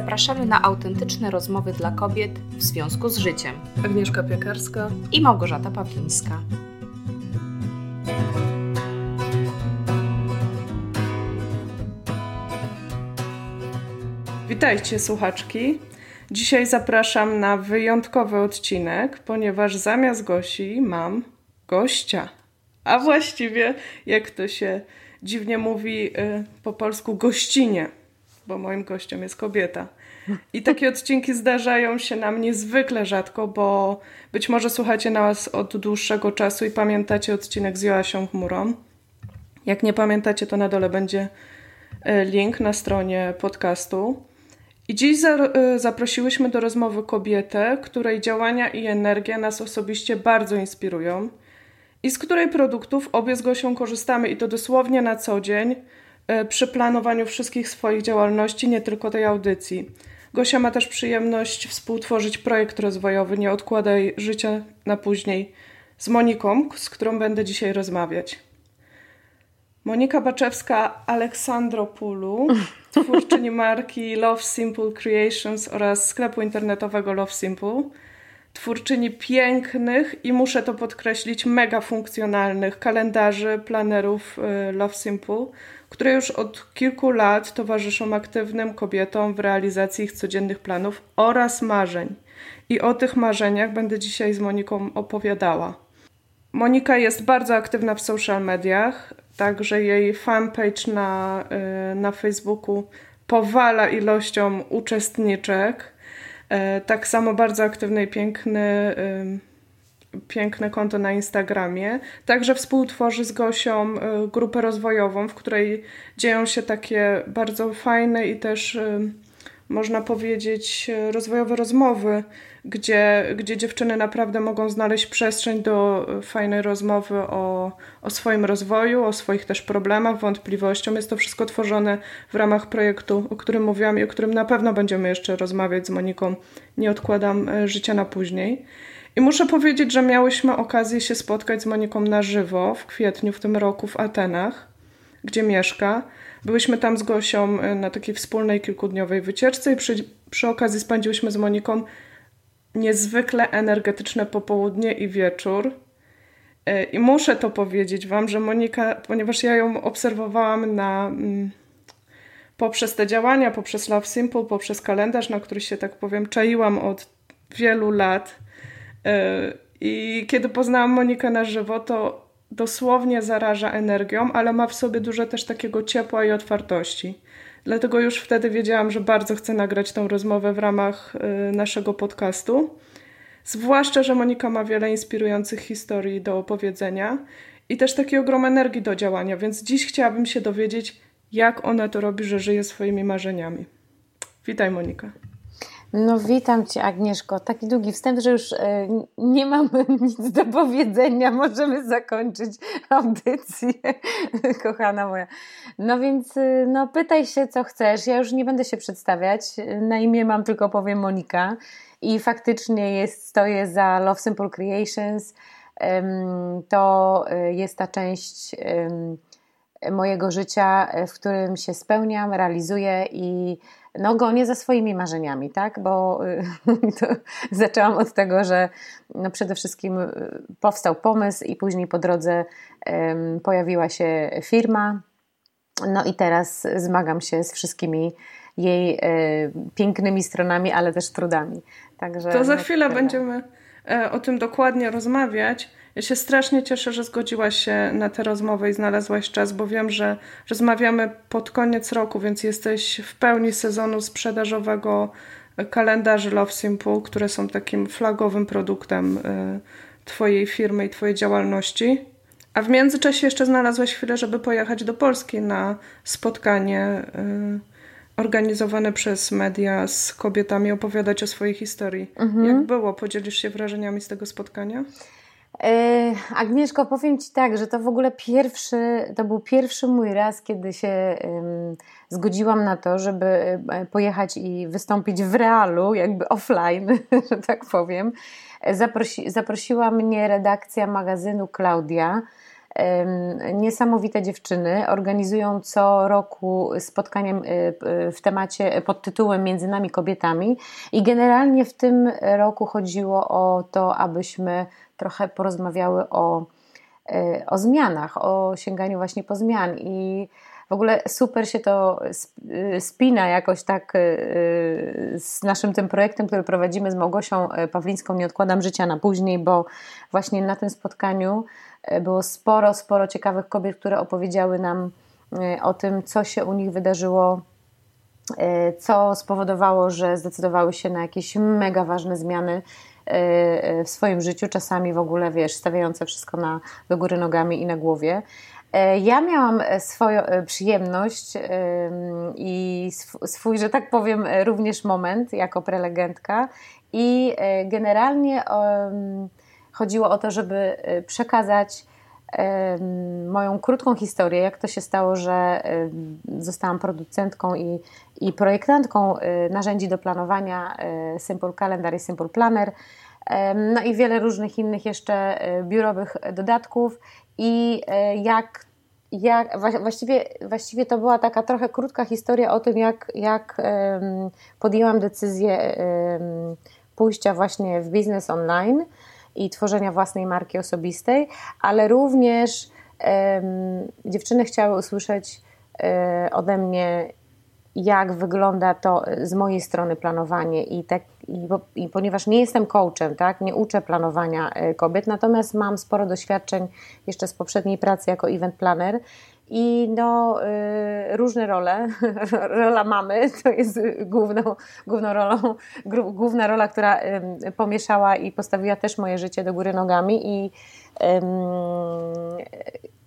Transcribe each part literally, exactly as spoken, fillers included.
zapraszamy na autentyczne rozmowy dla kobiet w związku z życiem. Agnieszka Piekarska i Małgorzata Papińska. Witajcie słuchaczki. Dzisiaj zapraszam na wyjątkowy odcinek, ponieważ zamiast Gosi mam gościa. A właściwie, jak to się dziwnie mówi yy, po polsku, gościnie, bo moim gościem jest kobieta. I takie odcinki zdarzają się nam niezwykle rzadko, bo być może słuchacie nas od dłuższego czasu i pamiętacie odcinek z Joasią Chmurą. Jak nie pamiętacie, to na dole będzie link na stronie podcastu. I dziś za, y, zaprosiłyśmy do rozmowy kobietę, której działania i energia nas osobiście bardzo inspirują i z której produktów obie z Gosią korzystamy, i to dosłownie na co dzień y, przy planowaniu wszystkich swoich działalności, nie tylko tej audycji. Gosia ma też przyjemność współtworzyć projekt rozwojowy Nie Odkładaj Życia na Później z Moniką, z którą będę dzisiaj rozmawiać. Monika Baczewska Aleksandropulu, twórczyni marki Love Simple Creations oraz sklepu internetowego Love Simple, twórczyni pięknych i, muszę to podkreślić, mega funkcjonalnych kalendarzy, planerów Love Simple, które już od kilku lat towarzyszą aktywnym kobietom w realizacji ich codziennych planów oraz marzeń. I o tych marzeniach będę dzisiaj z Moniką opowiadała. Monika jest bardzo aktywna w social mediach, także jej fanpage na, na Facebooku powala ilością uczestniczek. Tak samo bardzo aktywne i piękne, piękne konto na Instagramie. Także współtworzy z Gosią grupę rozwojową, w której dzieją się takie bardzo fajne i też, można powiedzieć, rozwojowe rozmowy, gdzie, gdzie dziewczyny naprawdę mogą znaleźć przestrzeń do fajnej rozmowy o, o swoim rozwoju, o swoich też problemach, wątpliwościach. Jest to wszystko tworzone w ramach projektu, o którym mówiłam i o którym na pewno będziemy jeszcze rozmawiać z Moniką. Nie odkładam życia na później. I muszę powiedzieć, że miałyśmy okazję się spotkać z Moniką na żywo w kwietniu w tym roku w Atenach, gdzie mieszka. Byłyśmy tam z Gosią na takiej wspólnej kilkudniowej wycieczce i przy, przy okazji spędziłyśmy z Moniką niezwykle energetyczne popołudnie i wieczór. I muszę to powiedzieć wam, że Monika, ponieważ ja ją obserwowałam na, poprzez te działania, poprzez Love Simple, poprzez kalendarz, na który się, tak powiem, czaiłam od wielu lat. I kiedy poznałam Monikę na żywo, to dosłownie zaraża energią, ale ma w sobie dużo też takiego ciepła i otwartości. Dlatego już wtedy wiedziałam, że bardzo chcę nagrać tą rozmowę w ramach y, naszego podcastu. Zwłaszcza, że Monika ma wiele inspirujących historii do opowiedzenia i też taki ogrom energii do działania, więc dziś chciałabym się dowiedzieć, jak ona to robi, że żyje swoimi marzeniami. Witaj, Monika. No witam Cię, Agnieszko. Taki długi wstęp, że już e, nie mam nic do powiedzenia. Możemy zakończyć audycję, kochana moja. No więc no, pytaj się, co chcesz. Ja już nie będę się przedstawiać. Na imię mam, tylko powiem, Monika. I faktycznie jest, stoję za Love Simple Creations. To jest ta część mojego życia, w którym się spełniam, realizuję i no gonię za swoimi marzeniami, tak? Bo to zaczęłam od tego, że no przede wszystkim powstał pomysł i później po drodze um, pojawiła się firma. No i teraz zmagam się z wszystkimi jej e, pięknymi stronami, ale też trudami. Także to za no, chwilę tyle. Będziemy o tym dokładnie rozmawiać. Ja się strasznie cieszę, że zgodziłaś się na tę rozmowę i znalazłaś czas, bo wiem, że rozmawiamy pod koniec roku, więc jesteś w pełni sezonu sprzedażowego kalendarzy Love Simple, które są takim flagowym produktem Twojej firmy i Twojej działalności. A w międzyczasie jeszcze znalazłaś chwilę, żeby pojechać do Polski na spotkanie organizowane przez media z kobietami, opowiadać o swojej historii. Mhm. Jak było? Podzielisz się wrażeniami z tego spotkania? E, Agnieszko, powiem Ci tak, że to w ogóle pierwszy, to był pierwszy mój raz, kiedy się um, zgodziłam na to, żeby pojechać i wystąpić w realu, jakby offline, że tak powiem. Zaprosi, zaprosiła mnie redakcja magazynu Klaudia, Niesamowite dziewczyny organizują co roku spotkanie w temacie pod tytułem Między Nami Kobietami i generalnie w tym roku chodziło o to, abyśmy trochę porozmawiały o, o zmianach, o sięganiu właśnie po zmian i w ogóle super się to spina jakoś tak z naszym tym projektem, który prowadzimy z Małgosią Pawlińską, Nie Odkładam Życia na Później, bo właśnie na tym spotkaniu było sporo, sporo ciekawych kobiet, które opowiedziały nam o tym, co się u nich wydarzyło, co spowodowało, że zdecydowały się na jakieś mega ważne zmiany w swoim życiu, czasami w ogóle, wiesz, stawiające wszystko na, do góry nogami i na głowie. Ja miałam swoją przyjemność i swój, że tak powiem, również moment jako prelegentka i generalnie chodziło o to, żeby przekazać moją krótką historię, jak to się stało, że zostałam producentką i, i projektantką narzędzi do planowania Simple Calendar i Simple Planner, no i wiele różnych innych jeszcze biurowych dodatków. I jak, jak właściwie, właściwie to była taka trochę krótka historia o tym, jak, jak podjęłam decyzję pójścia właśnie w biznes online i tworzenia własnej marki osobistej, ale również dziewczyny chciały usłyszeć ode mnie, jak wygląda to z mojej strony planowanie i, tak, i, i ponieważ nie jestem coachem, tak, nie uczę planowania kobiet, natomiast mam sporo doświadczeń jeszcze z poprzedniej pracy jako event planner i no y, różne role, rola mamy to jest główną, główną rolą, główna rola, która y, pomieszała i postawiła też moje życie do góry nogami i y,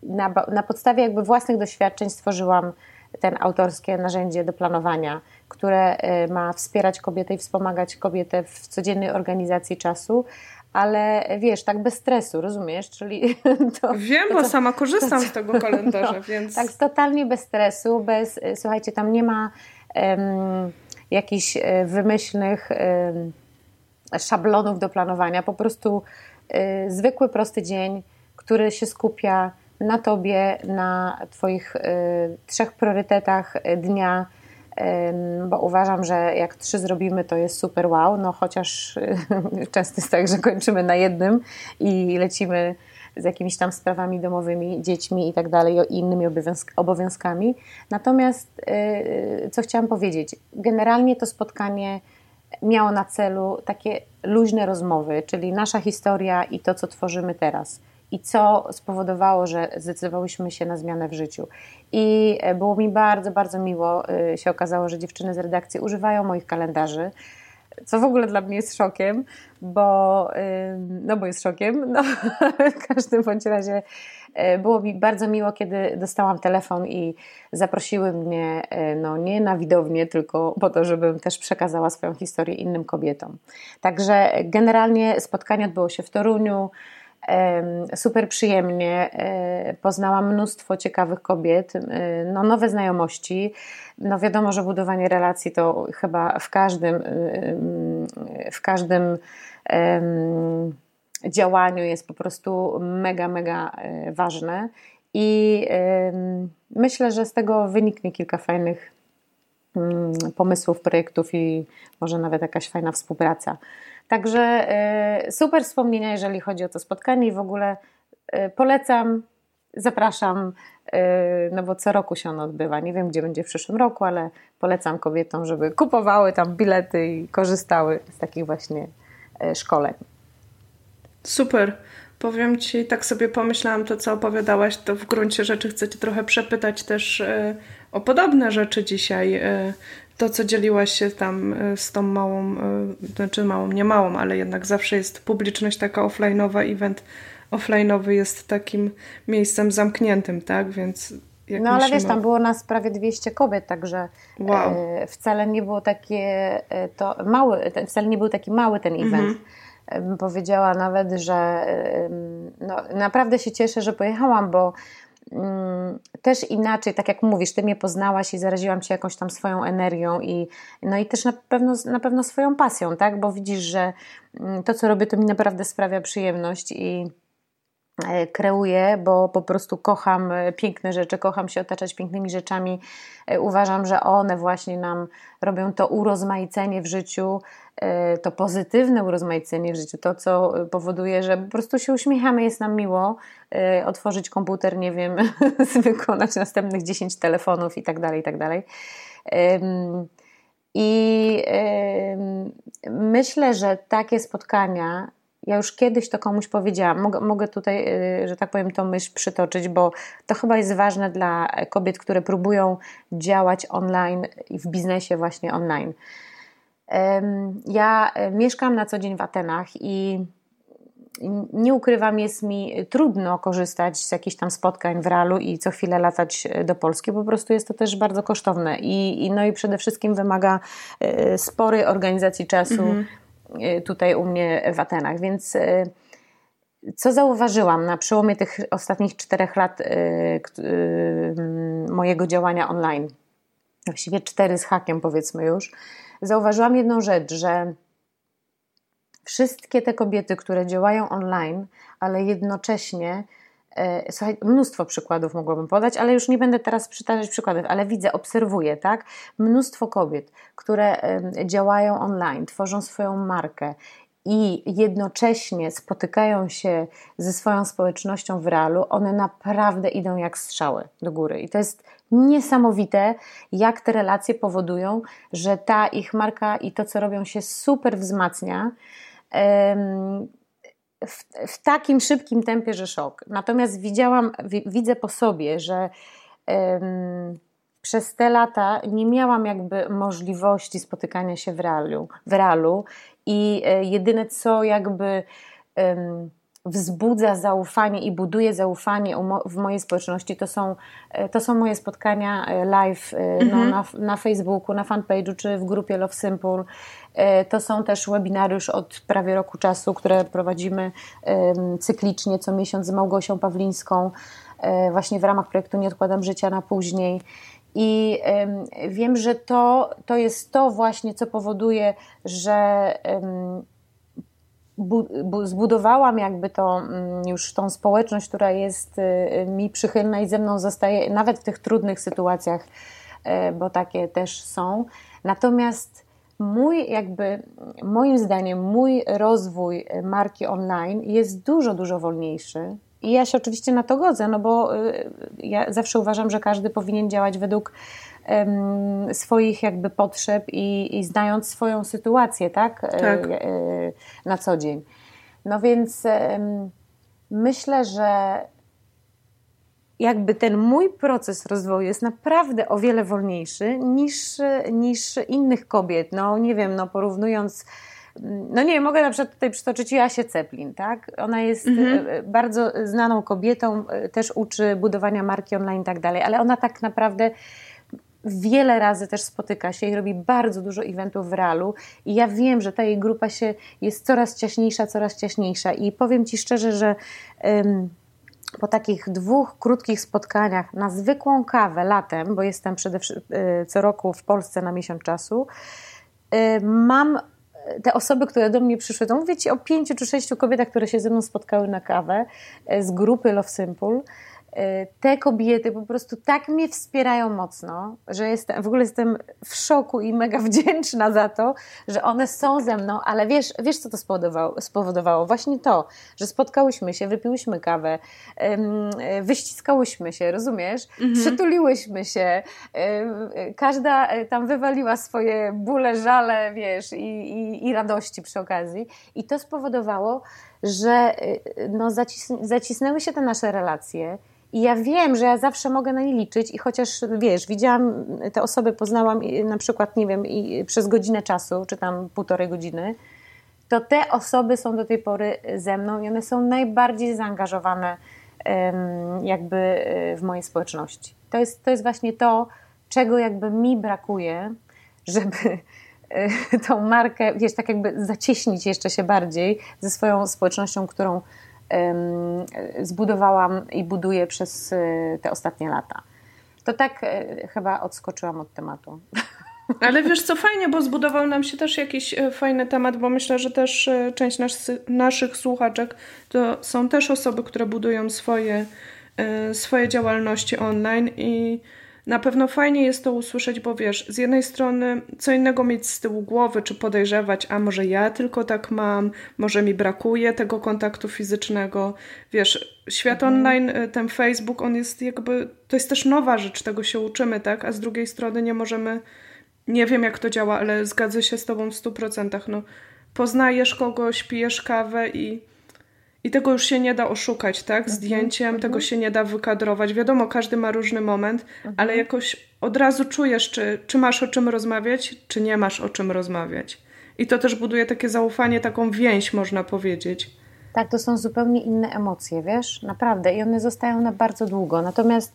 na, na podstawie jakby własnych doświadczeń stworzyłam ten autorskie narzędzie do planowania, które ma wspierać kobietę i wspomagać kobietę w codziennej organizacji czasu, ale wiesz, tak bez stresu, rozumiesz? Czyli to, wiem, to, bo co, sama korzystam to, z tego kalendarza, no, więc... Tak, totalnie bez stresu, bez, słuchajcie, tam nie ma um, jakichś wymyślnych um, szablonów do planowania, po prostu um, zwykły, prosty dzień, który się skupia na tobie, na twoich y, trzech priorytetach dnia, y, bo uważam, że jak trzy zrobimy, to jest super wow, no chociaż y, często jest tak, że kończymy na jednym i lecimy z jakimiś tam sprawami domowymi, dziećmi i tak dalej i innymi obowiązk- obowiązkami. Natomiast y, co chciałam powiedzieć, generalnie to spotkanie miało na celu takie luźne rozmowy, czyli nasza historia i to, co tworzymy teraz. I co spowodowało, że zdecydowałyśmy się na zmianę w życiu. I było mi bardzo, bardzo miło, się okazało, że dziewczyny z redakcji używają moich kalendarzy, co w ogóle dla mnie jest szokiem, bo, no bo jest szokiem. No, w każdym bądź razie było mi bardzo miło, kiedy dostałam telefon i zaprosiły mnie, no nie na widownię, tylko po to, żebym też przekazała swoją historię innym kobietom. Także generalnie spotkanie odbyło się w Toruniu, super przyjemnie, poznałam mnóstwo ciekawych kobiet, no nowe znajomości, no wiadomo, że budowanie relacji to chyba w każdym w każdym działaniu jest po prostu mega, mega ważne i myślę, że z tego wyniknie kilka fajnych pomysłów, projektów i może nawet jakaś fajna współpraca. Także super wspomnienia, jeżeli chodzi o to spotkanie i w ogóle polecam, zapraszam, no bo co roku się ono odbywa. Nie wiem, gdzie będzie w przyszłym roku, ale polecam kobietom, żeby kupowały tam bilety i korzystały z takich właśnie szkoleń. Super. Powiem Ci, tak sobie pomyślałam to, co opowiadałaś, to w gruncie rzeczy chcę Cię trochę przepytać też o podobne rzeczy dzisiaj. To, co dzieliłaś się tam z tą małą, znaczy małą, nie małą, ale jednak zawsze jest publiczność taka offline'owa, event offline'owy jest takim miejscem zamkniętym, tak? Więc jak no ale musimy... wiesz, tam było nas prawie dwieście kobiet, także wow. wcale nie było takie to mały, wcale nie był taki mały ten event. Mhm. Bym powiedziała nawet, że no, naprawdę się cieszę, że pojechałam, bo mm, też inaczej, tak jak mówisz, ty mnie poznałaś i zaraziłam cię jakąś tam swoją energią i, no i też na pewno, na pewno swoją pasją, tak? Bo widzisz, że mm, to, co robię, to mi naprawdę sprawia przyjemność i kreuję, bo po prostu kocham piękne rzeczy, kocham się otaczać pięknymi rzeczami. Uważam, że one właśnie nam robią to urozmaicenie w życiu, to pozytywne urozmaicenie w życiu, to co powoduje, że po prostu się uśmiechamy, jest nam miło otworzyć komputer, nie wiem, wykonać następnych dziesięć telefonów i tak dalej, i tak dalej. I myślę, że takie spotkania, ja już kiedyś to komuś powiedziałam, mogę, mogę tutaj, że tak powiem, tą myśl przytoczyć, bo to chyba jest ważne dla kobiet, które próbują działać online i w biznesie właśnie online. Ja mieszkam na co dzień w Atenach i nie ukrywam, jest mi trudno korzystać z jakichś tam spotkań w realu i co chwilę latać do Polski, po prostu jest to też bardzo kosztowne i, i no i przede wszystkim wymaga sporej organizacji czasu, mhm. tutaj u mnie w Atenach, więc co zauważyłam na przełomie tych ostatnich czterech lat mojego działania online, właściwie cztery z hakiem powiedzmy już, zauważyłam jedną rzecz, że wszystkie te kobiety, które działają online, ale jednocześnie, słuchaj, mnóstwo przykładów mogłabym podać, ale już nie będę teraz przytaczać przykładów, ale widzę, obserwuję, tak? Mnóstwo kobiet, które działają online, tworzą swoją markę i jednocześnie spotykają się ze swoją społecznością w realu, one naprawdę idą jak strzały do góry i to jest niesamowite, jak te relacje powodują, że ta ich marka i to, co robią, się super wzmacnia w, w takim szybkim tempie, że szok. Natomiast widziałam, widzę po sobie, że um, przez te lata nie miałam jakby możliwości spotykania się w realu, w realu i jedyne co jakby um, wzbudza zaufanie i buduje zaufanie w mojej społeczności, to są, to są moje spotkania live mhm. no, na, na Facebooku, na fanpage'u czy w grupie Love Simple. To są też webinary już od prawie roku czasu, które prowadzimy cyklicznie co miesiąc z Małgosią Pawlińską właśnie w ramach projektu Nie Odkładam Życia na Później. I wiem, że to, to jest to właśnie, co powoduje, że zbudowałam jakby to już tą społeczność, która jest mi przychylna i ze mną zostaje nawet w tych trudnych sytuacjach, bo takie też są. Natomiast mój jakby, moim zdaniem mój rozwój marki online jest dużo, dużo wolniejszy i ja się oczywiście na to godzę, no bo ja zawsze uważam, że każdy powinien działać według swoich jakby potrzeb i, i znając swoją sytuację, tak? Tak. Na co dzień. No więc myślę, że jakby ten mój proces rozwoju jest naprawdę o wiele wolniejszy niż, niż innych kobiet. No nie wiem, no porównując, no nie wiem, mogę na przykład tutaj przytoczyć Jasię Ceplin, tak? Ona jest mhm. bardzo znaną kobietą, też uczy budowania marki online i tak dalej, ale ona tak naprawdę wiele razy też spotyka się i robi bardzo dużo eventów w realu i ja wiem, że ta jej grupa się jest coraz ciaśniejsza, coraz ciaśniejsza i powiem Ci szczerze, że ym, po takich dwóch krótkich spotkaniach na zwykłą kawę latem, bo jestem przede wszystkim y, co roku w Polsce na miesiąc czasu, y, mam te osoby, które do mnie przyszły, to mówię Ci o pięciu czy sześciu kobietach, które się ze mną spotkały na kawę y, z grupy Love Simple. Te kobiety po prostu tak mnie wspierają mocno, że jestem, w ogóle jestem w szoku i mega wdzięczna za to, że one są ze mną, ale wiesz, wiesz co to spowodowało? spowodowało? Właśnie to, że spotkałyśmy się, wypiłyśmy kawę, wyściskałyśmy się, rozumiesz? Mhm. Przytuliłyśmy się, każda tam wywaliła swoje bóle, żale, wiesz, i, i, i radości przy okazji i to spowodowało, że no, zacis- zacisnęły się te nasze relacje. I ja wiem, że ja zawsze mogę na nie liczyć i chociaż, wiesz, widziałam te osoby, poznałam na przykład, nie wiem, i przez godzinę czasu, czy tam półtorej godziny, to te osoby są do tej pory ze mną i one są najbardziej zaangażowane jakby w mojej społeczności. To jest, to jest właśnie to, czego jakby mi brakuje, żeby tą markę, wiesz, tak jakby zacieśnić jeszcze się bardziej ze swoją społecznością, którą zbudowałam i buduję przez te ostatnie lata. To tak chyba odskoczyłam od tematu. Ale wiesz co, fajnie, bo zbudował nam się też jakiś fajny temat, bo myślę, że też część nas, naszych słuchaczek to są też osoby, które budują swoje, swoje działalności online i na pewno fajnie jest to usłyszeć, bo wiesz, z jednej strony co innego mieć z tyłu głowy, czy podejrzewać, a może ja tylko tak mam, może mi brakuje tego kontaktu fizycznego. Wiesz, świat mhm. online, ten Facebook, on jest jakby, to jest też nowa rzecz, tego się uczymy, tak? A z drugiej strony nie możemy, nie wiem jak to działa, ale zgadzę się z tobą w stu procentach. No, poznajesz kogoś, pijesz kawę i... I tego już się nie da oszukać, tak? Zdjęciem, uh-huh. tego się nie da wykadrować. Wiadomo, każdy ma różny moment, uh-huh. ale jakoś od razu czujesz, czy, czy masz o czym rozmawiać, czy nie masz o czym rozmawiać. I to też buduje takie zaufanie, taką więź, można powiedzieć. Tak, to są zupełnie inne emocje, wiesz? Naprawdę. I one zostają na bardzo długo. Natomiast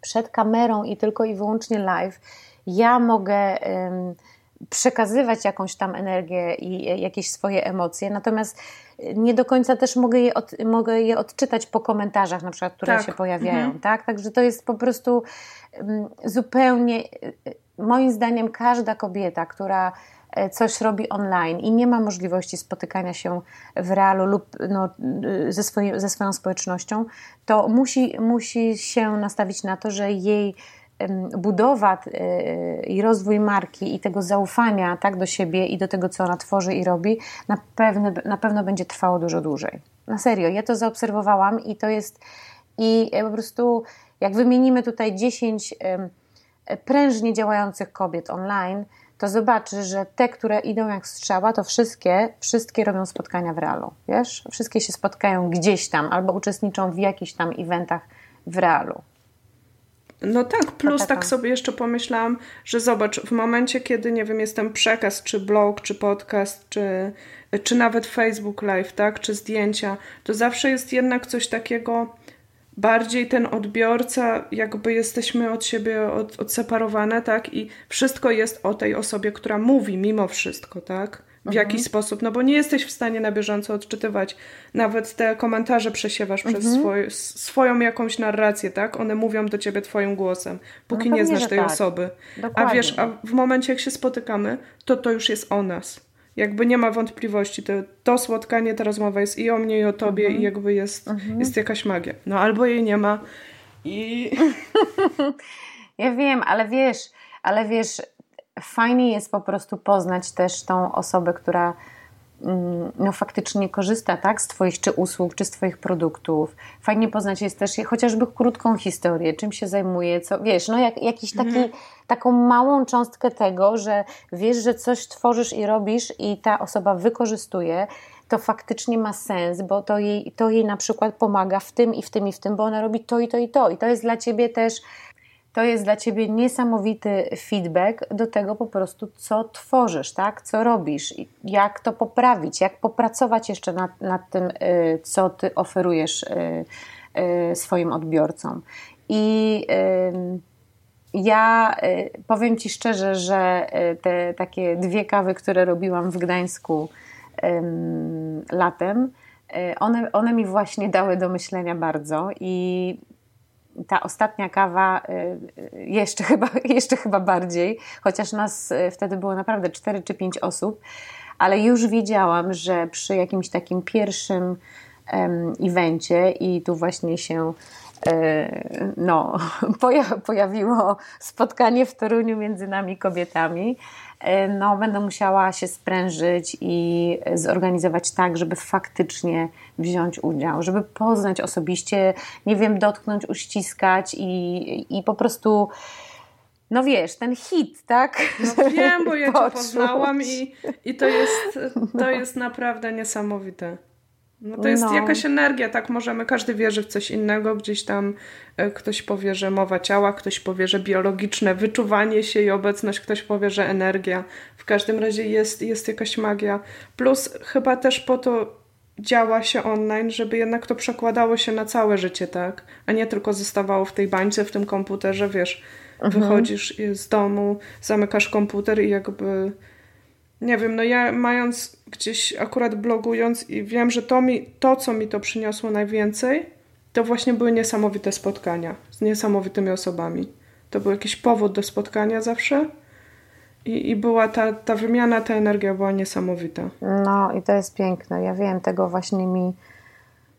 przed kamerą i tylko i wyłącznie live ja mogę... Um, przekazywać jakąś tam energię i jakieś swoje emocje, natomiast nie do końca też mogę je, od, mogę je odczytać po komentarzach na przykład, które tak. się pojawiają, mhm. tak? Także to jest po prostu zupełnie, moim zdaniem każda kobieta, która coś robi online i nie ma możliwości spotykania się w realu lub no, ze, swoim, ze swoją społecznością, to musi, musi się nastawić na to, że jej budowa i rozwój marki i tego zaufania tak do siebie i do tego, co ona tworzy i robi, na pewno, na pewno będzie trwało dużo dłużej. Na serio, ja to zaobserwowałam i to jest i po prostu jak wymienimy tutaj dziesięć prężnie działających kobiet online, to zobaczysz, że te, które idą jak strzała, to wszystkie, wszystkie robią spotkania w realu, wiesz? Wszystkie się spotkają gdzieś tam albo uczestniczą w jakichś tam eventach w realu. No tak, plus tak sobie jeszcze pomyślałam, że zobacz, w momencie, kiedy, nie wiem, jest ten przekaz, czy blog, czy podcast, czy, czy nawet Facebook Live, tak, czy zdjęcia, to zawsze jest jednak coś takiego, bardziej ten odbiorca, jakby jesteśmy od siebie od, odseparowane, tak, i wszystko jest o tej osobie, która mówi mimo wszystko, tak, w mhm. jakiś sposób, no bo nie jesteś w stanie na bieżąco odczytywać, nawet te komentarze przesiewasz mhm. przez swój, swoją jakąś narrację, tak? One mówią do ciebie twoim głosem, póki no nie znasz tej tak. osoby. Dokładnie. A wiesz, a w momencie jak się spotykamy, to to już jest o nas. Jakby nie ma wątpliwości, to, to spotkanie, ta rozmowa jest i o mnie, i o tobie, mhm. i jakby jest, mhm. jest jakaś magia. No albo jej nie ma i... Ja wiem, ale wiesz, ale wiesz... Fajnie jest po prostu poznać też tą osobę, która no, faktycznie korzysta tak, z twoich czy usług, czy z twoich produktów. Fajnie poznać jest też chociażby krótką historię, czym się zajmuje, co wiesz, no jak, jakiś taki, mhm. taką małą cząstkę tego, że wiesz, że coś tworzysz i robisz i ta osoba wykorzystuje, to faktycznie ma sens, bo to jej, to jej na przykład pomaga w tym i w tym i w tym, bo ona robi to i to i to i to jest dla ciebie też... To jest dla ciebie niesamowity feedback do tego po prostu, co tworzysz, tak? Co robisz, jak to poprawić, jak popracować jeszcze nad, nad tym, co ty oferujesz swoim odbiorcom. I ja powiem ci szczerze, że te takie dwie kawy, które robiłam w Gdańsku latem, one, one mi właśnie dały do myślenia bardzo i ta ostatnia kawa jeszcze chyba, jeszcze chyba bardziej, chociaż nas wtedy było naprawdę cztery czy pięć osób, ale już wiedziałam, że przy jakimś takim pierwszym um, evencie i tu właśnie się e, no, poja- pojawiło spotkanie w Toruniu Między Nami Kobietami, e, no, będę musiała się sprężyć i zorganizować tak, żeby faktycznie wziąć udział, żeby poznać osobiście, nie wiem, dotknąć, uściskać i, i po prostu, no wiesz, ten hit, tak? No wiem, bo ja cię poznałam i, i to jest, to no. jest naprawdę niesamowite. No to jest no. jakaś energia, tak możemy, każdy wierzy w coś innego, gdzieś tam ktoś powie, że mowa ciała, ktoś powie, że biologiczne wyczuwanie się i obecność, ktoś powie, że energia. W każdym razie jest, jest jakaś magia. Plus chyba też po to działa się online, żeby jednak to przekładało się na całe życie, tak? A nie tylko zostawało w tej bańce, w tym komputerze, wiesz, mhm. wychodzisz z domu, zamykasz komputer i jakby... Nie wiem, no ja mając gdzieś akurat blogując i wiem, że to, mi, to co mi to przyniosło najwięcej, to właśnie były niesamowite spotkania z niesamowitymi osobami. To był jakiś powód do spotkania zawsze I, i była ta, ta wymiana, ta energia była niesamowita. No i to jest piękne. Ja wiem, tego właśnie mi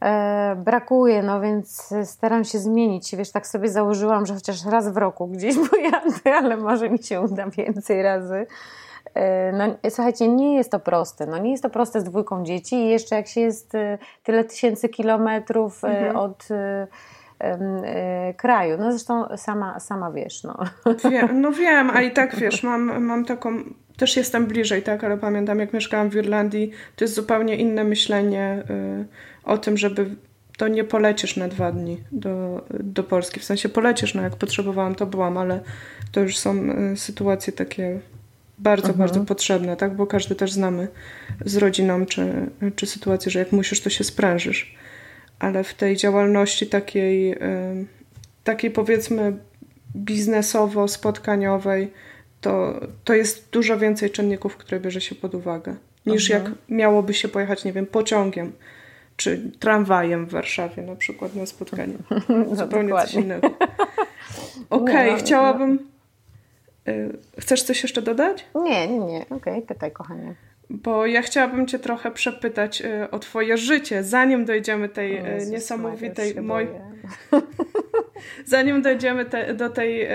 e, brakuje, no więc staram się zmienić. Wiesz, tak sobie założyłam, że chociaż raz w roku gdzieś pojadę, ale może mi się uda więcej razy. No, słuchajcie, nie jest to proste. No, nie jest to proste z dwójką dzieci i jeszcze jak się jest tyle tysięcy kilometrów mhm. od y, y, kraju. No zresztą sama, sama wiesz. No. Wie, no wiem, a i tak wiesz, mam, mam taką, też jestem bliżej, tak, ale pamiętam jak mieszkałam w Irlandii, to jest zupełnie inne myślenie y, o tym, żeby to nie polecisz na dwa dni do, do Polski. W sensie polecisz, no jak potrzebowałam, to byłam, ale to już są y, sytuacje takie... Bardzo, mhm. bardzo potrzebne, tak? Bo każdy też znamy z rodziną czy, czy sytuację, że jak musisz, to się sprężysz. Ale w tej działalności takiej, y, takiej powiedzmy biznesowo-spotkaniowej, to, to jest dużo więcej czynników, które bierze się pod uwagę, niż mhm. jak miałoby się pojechać, nie wiem, pociągiem czy tramwajem w Warszawie na przykład na spotkanie. No, zupełnie dokładnie. Coś innego. Okej, okay, chciałabym... Chcesz coś jeszcze dodać? Nie, nie, nie. Okej, okay, pytaj, kochanie. Bo ja chciałabym cię trochę przepytać o twoje życie, zanim dojdziemy tej Jezus, niesamowitej... Moj... zanim dojdziemy te, do tej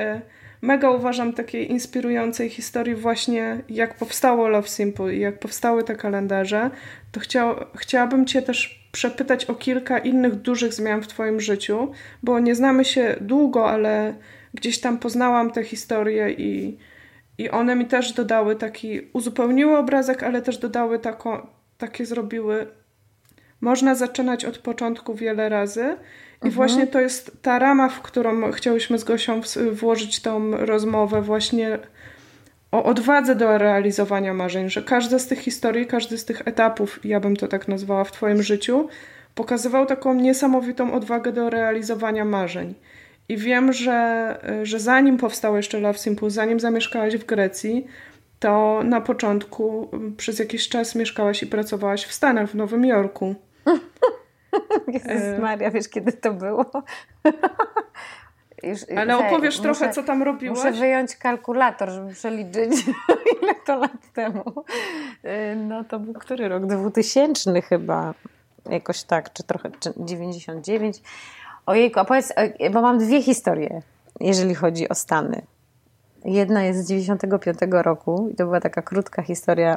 mega, uważam, takiej inspirującej historii właśnie jak powstało Love Simple i jak powstały te kalendarze, to chcia... chciałabym cię też przepytać o kilka innych dużych zmian w twoim życiu, bo nie znamy się długo, ale... Gdzieś tam poznałam te historie i, i one mi też dodały taki, uzupełniły obrazek, ale też dodały tako, takie zrobiły, można zaczynać od początku wiele razy i mhm. właśnie to jest ta rama, w którą chciałyśmy z Gosią włożyć tą rozmowę właśnie o odwadze do realizowania marzeń, że każda z tych historii, każdy z tych etapów, ja bym to tak nazwała w twoim życiu, pokazywał taką niesamowitą odwagę do realizowania marzeń. I wiem, że, że zanim powstało jeszcze Love Simple, zanim zamieszkałaś w Grecji, to na początku przez jakiś czas mieszkałaś i pracowałaś w Stanach, w Nowym Jorku. Jezus Maria, wiesz kiedy to było? Już, ale hej, opowiesz trochę, muszę, co tam robiłaś. Muszę wyjąć kalkulator, żeby przeliczyć ile to lat temu. No to był który rok? dwutysięczny chyba. Jakoś tak, czy trochę, czy dziewięćdziesiąty dziewiąty. Ojejku, a powiedz, bo mam dwie historie, jeżeli chodzi o Stany. Jedna jest z dziewięćdziesiątego piątego roku i to była taka krótka historia,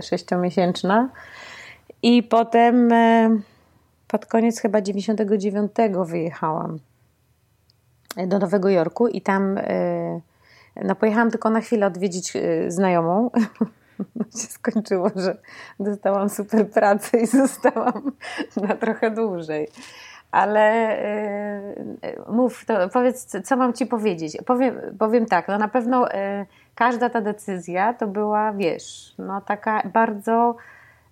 sześciomiesięczna. I potem pod koniec chyba dziewięćdziesiątego dziewiątego wyjechałam do Nowego Jorku i tam no, pojechałam tylko na chwilę odwiedzić znajomą. Się skończyło, że dostałam super pracę i zostałam na trochę dłużej. Ale yy, mów, to powiedz, co mam ci powiedzieć. Powiem, powiem tak, no na pewno yy, każda ta decyzja to była, wiesz, no taka bardzo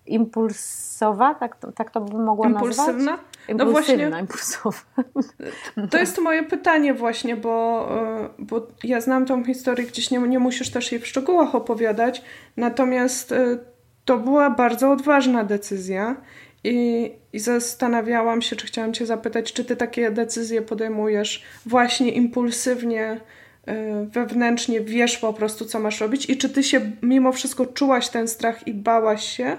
impulsowa, tak, tak to bym mogła impulsywna? Nazwać? Impulsywna? No właśnie, impulsowa. To jest moje pytanie właśnie, bo, bo ja znam tą historię, gdzieś nie, nie musisz też jej w szczegółach opowiadać, natomiast yy, to była bardzo odważna decyzja. I, I zastanawiałam się, czy chciałam cię zapytać, czy ty takie decyzje podejmujesz właśnie impulsywnie, yy, wewnętrznie, wiesz po prostu, co masz robić i czy ty się mimo wszystko czułaś ten strach i bałaś się?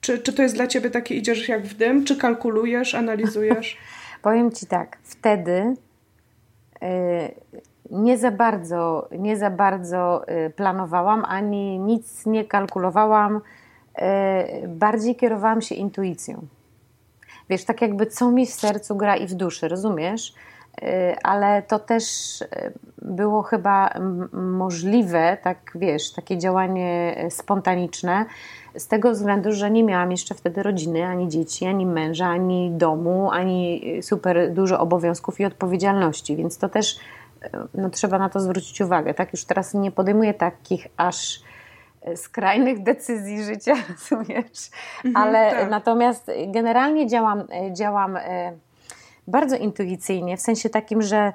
Czy, czy to jest dla ciebie takie, idziesz jak w dym? Czy kalkulujesz, analizujesz? Powiem ci tak, wtedy yy, nie za bardzo, nie za bardzo yy, planowałam, ani nic nie kalkulowałam. Bardziej kierowałam się intuicją. Wiesz, tak jakby co mi w sercu gra i w duszy, rozumiesz? Ale to też było chyba możliwe, tak wiesz, takie działanie spontaniczne z tego względu, że nie miałam jeszcze wtedy rodziny, ani dzieci, ani męża, ani domu, ani super dużo obowiązków i odpowiedzialności, więc to też no, trzeba na to zwrócić uwagę, tak? Już teraz nie podejmuję takich aż skrajnych decyzji życia, rozumiesz? Ale tak. Natomiast generalnie działam, działam bardzo intuicyjnie, w sensie takim, że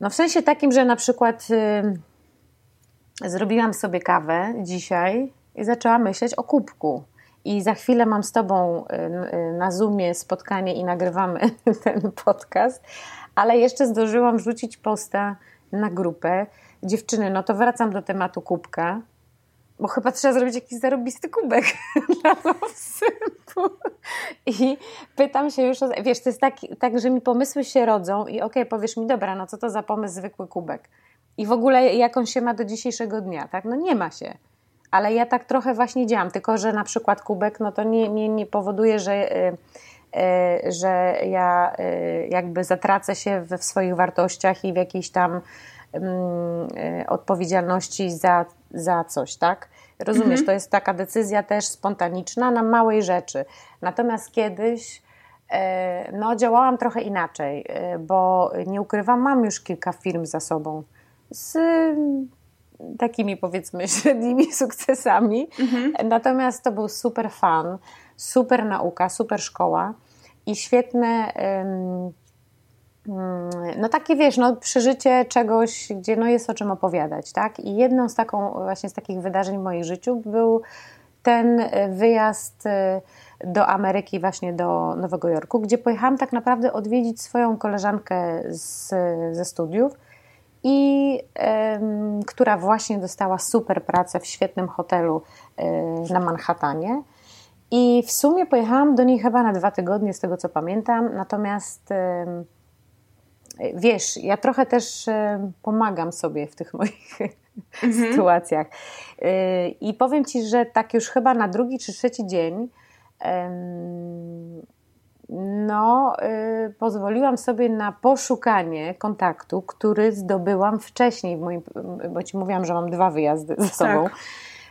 no w sensie takim, że na przykład zrobiłam sobie kawę dzisiaj i zaczęłam myśleć o kubku. I za chwilę mam z tobą na Zoomie spotkanie i nagrywamy ten podcast, ale jeszcze zdążyłam rzucić posta na grupę, dziewczyny, no to wracam do tematu kubka, bo chyba trzeba zrobić jakiś zarobisty kubek dla Love Simple. I pytam się już, o, wiesz, to jest tak, tak, że mi pomysły się rodzą i okej, okay, powiesz mi, dobra, no co to za pomysł zwykły kubek? I w ogóle jak on się ma do dzisiejszego dnia, tak? No nie ma się. Ale ja tak trochę właśnie działam, tylko że na przykład kubek, no to nie, nie, nie powoduje, że, y, y, że ja y, jakby zatracę się we, w swoich wartościach i w jakiejś tam y, y, odpowiedzialności za, za coś, tak? Rozumiesz, mhm. To jest taka decyzja też spontaniczna na małej rzeczy. Natomiast kiedyś y, no, działałam trochę inaczej, y, bo nie ukrywam, mam już kilka firm za sobą z... Y, takimi powiedzmy średnimi sukcesami, mhm. Natomiast to był super fun, super nauka, super szkoła i świetne no takie wiesz, no przeżycie czegoś, gdzie no jest o czym opowiadać, tak? I jedną z taką właśnie z takich wydarzeń w moim życiu był ten wyjazd do Ameryki, właśnie do Nowego Jorku, gdzie pojechałam tak naprawdę odwiedzić swoją koleżankę z, ze studiów i y, która właśnie dostała super pracę w świetnym hotelu y, na Manhattanie i w sumie pojechałam do niej chyba na dwa tygodnie z tego co pamiętam, natomiast y, wiesz, ja trochę też y, pomagam sobie w tych moich mm-hmm. sytuacjach y, i powiem Ci, że tak już chyba na drugi czy trzeci dzień y, no, y, pozwoliłam sobie na poszukanie kontaktu, który zdobyłam wcześniej, w moim, bo Ci mówiłam, że mam dwa wyjazdy ze sobą, tak.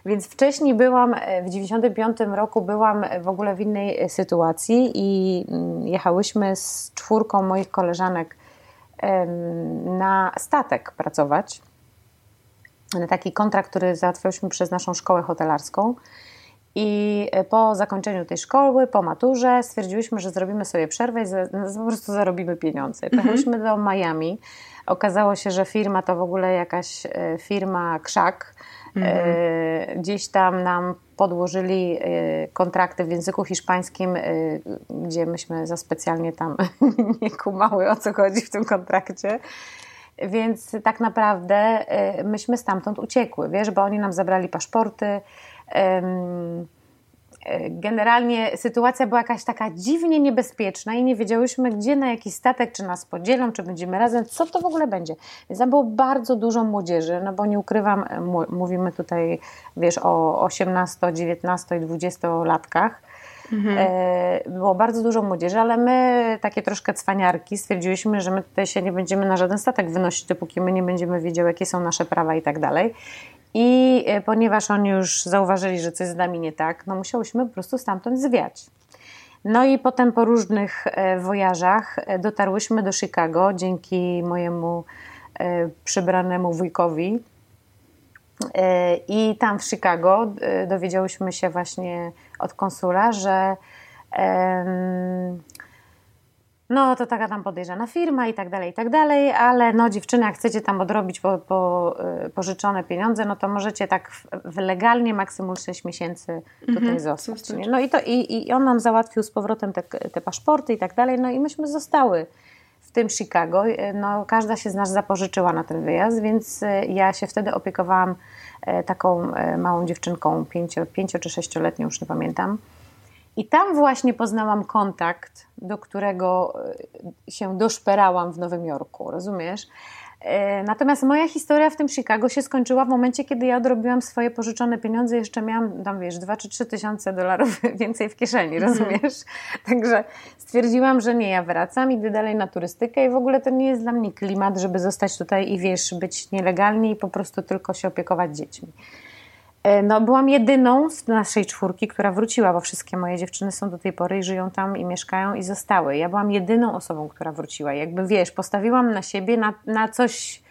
Więc wcześniej byłam, w dziewięćdziesiątym piątym roku byłam w ogóle w innej sytuacji i jechałyśmy z czwórką moich koleżanek y, na statek pracować, na taki kontrakt, który załatwiłyśmy przez naszą szkołę hotelarską. I po zakończeniu tej szkoły, po maturze stwierdziłyśmy, że zrobimy sobie przerwę i za, no, po prostu zarobimy pieniądze. Pojechałyśmy do Miami. Okazało się, że firma to w ogóle jakaś firma krzak. Mm-hmm. E, gdzieś tam nam podłożyli e, kontrakty w języku hiszpańskim, e, gdzie myśmy za specjalnie tam nie kumały, o co chodzi w tym kontrakcie. Więc tak naprawdę e, myśmy stamtąd uciekły, wiesz, bo oni nam zabrali paszporty. Generalnie sytuacja była jakaś taka dziwnie niebezpieczna i nie wiedziałyśmy gdzie, na jaki statek, czy nas podzielą, czy będziemy razem, co to w ogóle będzie. Więc tam było bardzo dużo młodzieży, no bo nie ukrywam, mówimy tutaj wiesz o osiemnasto, dziewiętnasto i dwudziestolatkach. Mhm. Było bardzo dużo młodzieży, ale my takie troszkę cwaniarki stwierdziłyśmy, że my tutaj się nie będziemy na żaden statek wynosić, dopóki my nie będziemy wiedziały jakie są nasze prawa i tak dalej. I ponieważ oni już zauważyli, że coś z nami nie tak, no musiałyśmy po prostu stamtąd zwiać. No i potem po różnych wojażach dotarłyśmy do Chicago dzięki mojemu przybranemu wujkowi. I tam w Chicago dowiedziałyśmy się właśnie od konsula, że no to taka tam podejrzana firma i tak dalej, i tak dalej, ale no dziewczyny, jak chcecie tam odrobić po, po, pożyczone pieniądze, no to możecie tak w, w legalnie maksimum sześć miesięcy tutaj mhm, zostać. Nie? No i, to, i, i on nam załatwił z powrotem te, te paszporty i tak dalej, no i myśmy zostały w tym Chicago. No każda się z nas zapożyczyła na ten wyjazd, więc ja się wtedy opiekowałam taką małą dziewczynką, pięcio, pięcio czy sześcioletnią, już nie pamiętam. I tam właśnie poznałam kontakt, do którego się doszperałam w Nowym Jorku, rozumiesz? Natomiast moja historia w tym Chicago się skończyła w momencie, kiedy ja odrobiłam swoje pożyczone pieniądze, jeszcze miałam tam, wiesz, dwa czy trzy tysiące dolarów więcej w kieszeni, rozumiesz? Mm-hmm. Także stwierdziłam, że nie, ja wracam, idę dalej na turystykę i w ogóle to nie jest dla mnie klimat, żeby zostać tutaj i wiesz, być nielegalnie i po prostu tylko się opiekować dziećmi. No, byłam jedyną z naszej czwórki, która wróciła, bo wszystkie moje dziewczyny są do tej pory i żyją tam i mieszkają i zostały. Ja byłam jedyną osobą, która wróciła. Jakby wiesz, postawiłam na siebie, na, na coś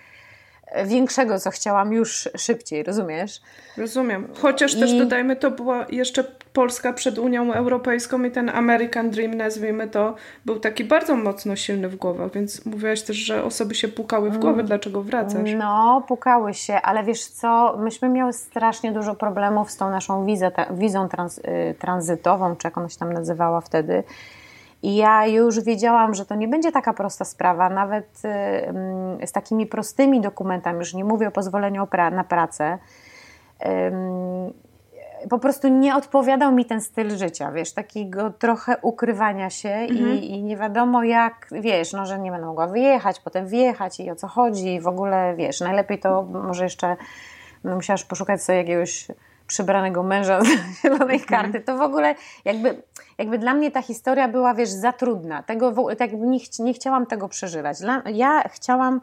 większego, co chciałam już szybciej, rozumiesz? Rozumiem. Chociaż I... też dodajmy, to była jeszcze Polska przed Unią Europejską i ten American Dream, nazwijmy to, był taki bardzo mocno silny w głowach, więc mówiłaś też, że osoby się pukały w głowę, dlaczego wracasz? No, pukały się, ale wiesz co, myśmy miały strasznie dużo problemów z tą naszą wizą, ta, wizą trans, y, tranzytową, czy jak ona się tam nazywała wtedy. I ja już wiedziałam, że to nie będzie taka prosta sprawa, nawet y, z takimi prostymi dokumentami, już nie mówię o pozwoleniu pra- na pracę, y, po prostu nie odpowiadał mi ten styl życia, wiesz, takiego trochę ukrywania się mhm. i, i nie wiadomo jak, wiesz, no, że nie będę mogła wyjechać, potem wjechać i o co chodzi, i w ogóle, wiesz, najlepiej to może jeszcze no, musiałaś poszukać sobie jakiegoś przybranego męża z zielonej karty, to w ogóle jakby, jakby dla mnie ta historia była, wiesz, za trudna. Tego w, tak nie, ch- nie chciałam tego przeżywać. Dla, ja chciałam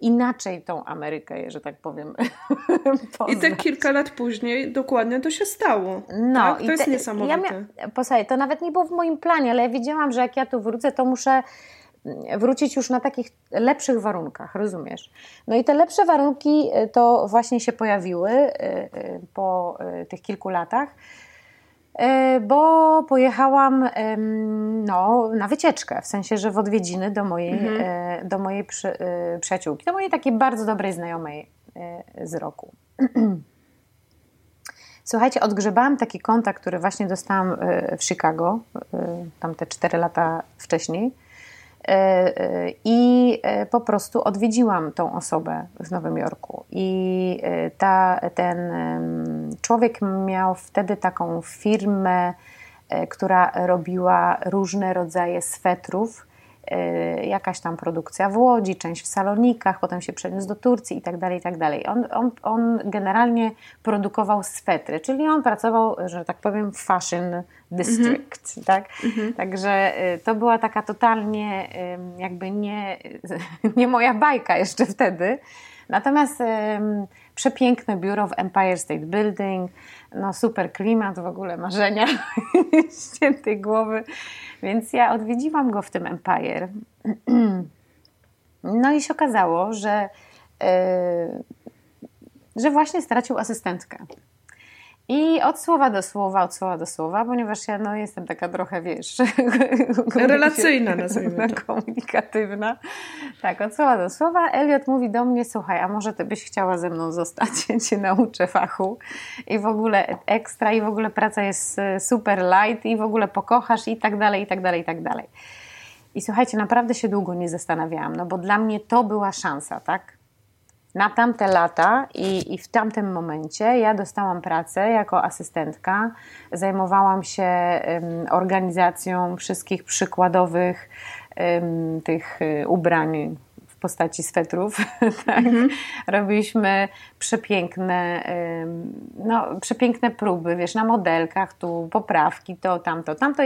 inaczej tą Amerykę, że tak powiem, poznać. I te kilka lat później dokładnie to się stało. No, tak? To i te, jest niesamowite. Ja mia- Posłuchaj, to nawet nie było w moim planie, ale ja wiedziałam, że jak ja tu wrócę, to muszę wrócić już na takich lepszych warunkach, rozumiesz? No i te lepsze warunki to właśnie się pojawiły po tych kilku latach, bo pojechałam no, na wycieczkę, w sensie, że w odwiedziny do mojej, mhm. do mojej przy, przyjaciółki, do mojej takiej bardzo dobrej znajomej z roku. Słuchajcie, odgrzebałam taki kontakt, który właśnie dostałam w Chicago, tam te cztery lata wcześniej, i po prostu odwiedziłam tą osobę w Nowym Jorku i ta, ten człowiek miał wtedy taką firmę, która robiła różne rodzaje swetrów, jakaś tam produkcja w Łodzi, część w Salonikach, potem się przeniósł do Turcji i tak dalej, i tak dalej. On, on, on generalnie produkował swetry, czyli on pracował, że tak powiem, w fashion district, mm-hmm. tak? Mm-hmm. Także to była taka totalnie jakby nie, nie moja bajka jeszcze wtedy. Natomiast um, przepiękne biuro w Empire State Building, no super klimat, w ogóle marzenia ściętej głowy, więc ja odwiedziłam go w tym Empire. No i się okazało, że, yy, że właśnie stracił asystentkę. I od słowa do słowa, od słowa do słowa, ponieważ ja no, jestem taka trochę, wiesz... Relacyjna, nazwijmy to. Komunikatywna. Tak, od słowa do słowa. Elliot mówi do mnie, słuchaj, a może ty byś chciała ze mną zostać? Ja cię nauczę fachu i w ogóle ekstra, i w ogóle praca jest super light, i w ogóle pokochasz, i tak dalej, i tak dalej, i tak dalej. I słuchajcie, naprawdę się długo nie zastanawiałam, no bo dla mnie to była szansa, tak? Na tamte lata i, i w tamtym momencie ja dostałam pracę jako asystentka. Zajmowałam się um, organizacją wszystkich przykładowych um, tych ubrań w postaci swetrów. Tak? Mm-hmm. Robiliśmy przepiękne, um, no, przepiękne próby, wiesz, na modelkach, tu poprawki, to, tamto. Tamto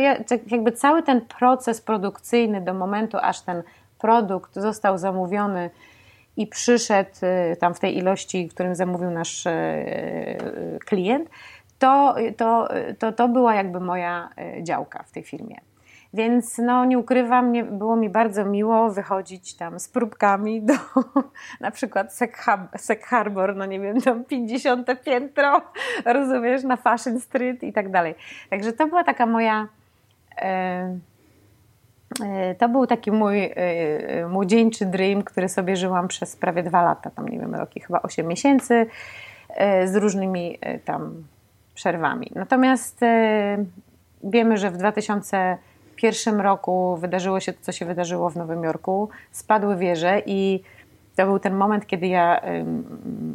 jakby cały ten proces produkcyjny do momentu, aż ten produkt został zamówiony i przyszedł tam w tej ilości, którym zamówił nasz klient, to, to, to, to była jakby moja działka w tej firmie. Więc no, nie ukrywam, nie, było mi bardzo miło wychodzić tam z próbkami do na przykład Sag Harbor, no nie wiem, tam pięćdziesiąte piętro, rozumiesz, na Fashion Street i tak dalej. Także to była taka moja... E, To był taki mój młodzieńczy dream, który sobie żyłam przez prawie dwa lata, tam nie wiem, roki, chyba osiem miesięcy, z różnymi tam przerwami. Natomiast wiemy, że w dwa tysiące pierwszym roku wydarzyło się to, co się wydarzyło w Nowym Jorku. Spadły wieże i to był ten moment, kiedy ja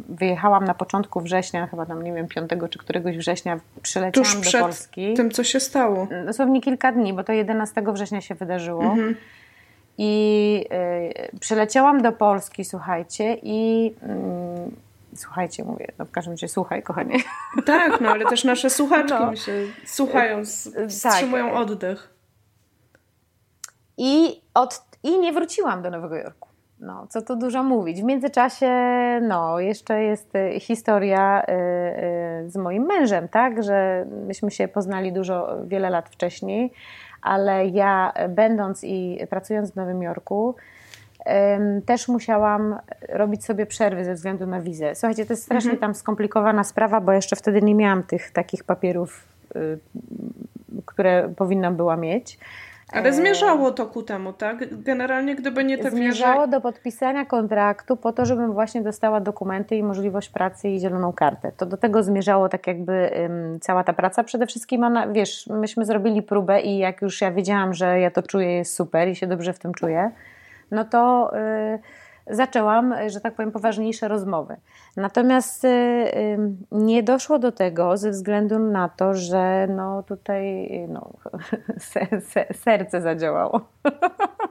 wyjechałam na początku września, chyba tam, nie wiem, piątego czy któregoś września, przyleciałam Tuż do Polski. Tuż przed tym, co się stało. Dosłownie kilka dni, bo to jedenastego września się wydarzyło. Mhm. I y, przyleciałam do Polski, słuchajcie, i... Y, Słuchajcie, mówię, no w każdym razie słuchaj, kochanie. Tak, no ale też nasze słuchaczki no. mi się słuchają, wstrzymują tak. oddech. I, od, I nie wróciłam do Nowego Jorku. No, co tu dużo mówić. W międzyczasie, no, jeszcze jest historia y, y, z moim mężem, tak, że myśmy się poznali dużo, wiele lat wcześniej, ale ja będąc i pracując w Nowym Jorku y, też musiałam robić sobie przerwy ze względu na wizę. Słuchajcie, to jest strasznie mhm. tam skomplikowana sprawa, bo jeszcze wtedy nie miałam tych takich papierów, y, które powinnam była mieć. Ale zmierzało to ku temu, tak? Generalnie gdyby nie te Zmierzało mierze... do podpisania kontraktu po to, żebym właśnie dostała dokumenty i możliwość pracy i zieloną kartę. To do tego zmierzało tak jakby um, cała ta praca. Przede wszystkim ona, wiesz, myśmy zrobili próbę i jak już ja wiedziałam, że ja to czuję, jest super i się dobrze w tym czuję, no to... Yy, zaczęłam, że tak powiem, poważniejsze rozmowy. Natomiast y, y, nie doszło do tego ze względu na to, że no tutaj no, se, se, serce zadziałało.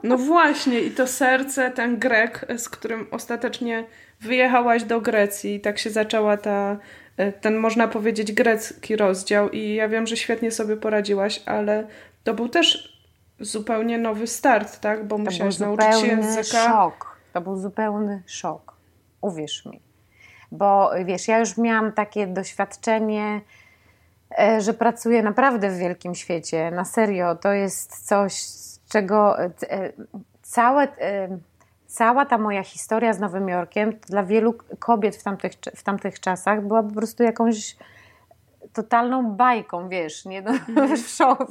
No właśnie i to serce, ten Grek, z którym ostatecznie wyjechałaś do Grecji i tak się zaczęła ta, ten można powiedzieć grecki rozdział i ja wiem, że świetnie sobie poradziłaś, ale to był też zupełnie nowy start, tak? Bo to musiałaś nauczyć się języka. Szok. To był zupełny szok, uwierz mi. Bo wiesz, ja już miałam takie doświadczenie, że pracuję naprawdę w wielkim świecie, na serio. To jest coś, z czego całe, cała ta moja historia z Nowym Jorkiem dla wielu kobiet w tamtych, w tamtych czasach była po prostu jakąś totalną bajką, wiesz, nie? No,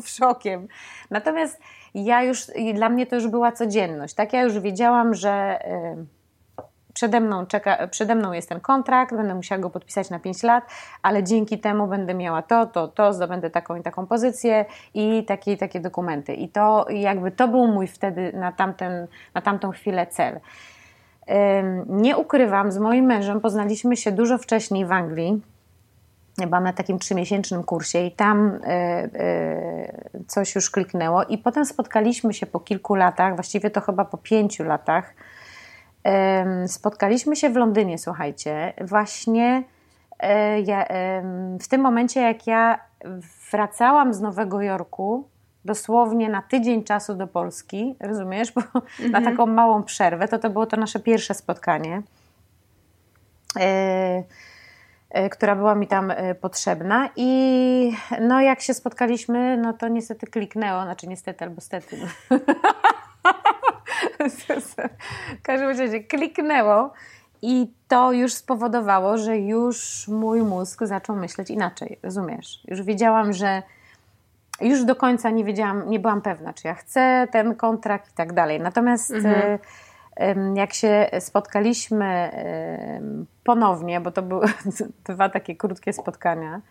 szokiem. Natomiast ja już, dla mnie to już była codzienność, tak? Ja już wiedziałam, że przede mną, czeka, przede mną jest ten kontrakt, będę musiała go podpisać na pięć lat, ale dzięki temu będę miała to, to, to, zdobędę taką i taką pozycję i takie i takie dokumenty. I to jakby to był mój wtedy na, tamten, na tamtą chwilę cel. Nie ukrywam, z moim mężem poznaliśmy się dużo wcześniej w Anglii. Byłam na takim trzymiesięcznym kursie i tam y, y, coś już kliknęło i potem spotkaliśmy się po kilku latach, właściwie to chyba po pięciu latach, y, spotkaliśmy się w Londynie, słuchajcie, właśnie y, ja, y, w tym momencie jak ja wracałam z Nowego Jorku, dosłownie na tydzień czasu do Polski, rozumiesz, bo mhm. na taką małą przerwę, to to było to nasze pierwsze spotkanie. Y, która była mi tam potrzebna i no jak się spotkaliśmy, no to niestety kliknęło, znaczy niestety albo stety. W każdym razie kliknęło i to już spowodowało, że już mój mózg zaczął myśleć inaczej, rozumiesz? Już wiedziałam, że już do końca nie wiedziałam, nie byłam pewna, czy ja chcę ten kontrakt i tak dalej. Natomiast mhm. jak się spotkaliśmy ponownie, bo to były dwa takie krótkie spotkania,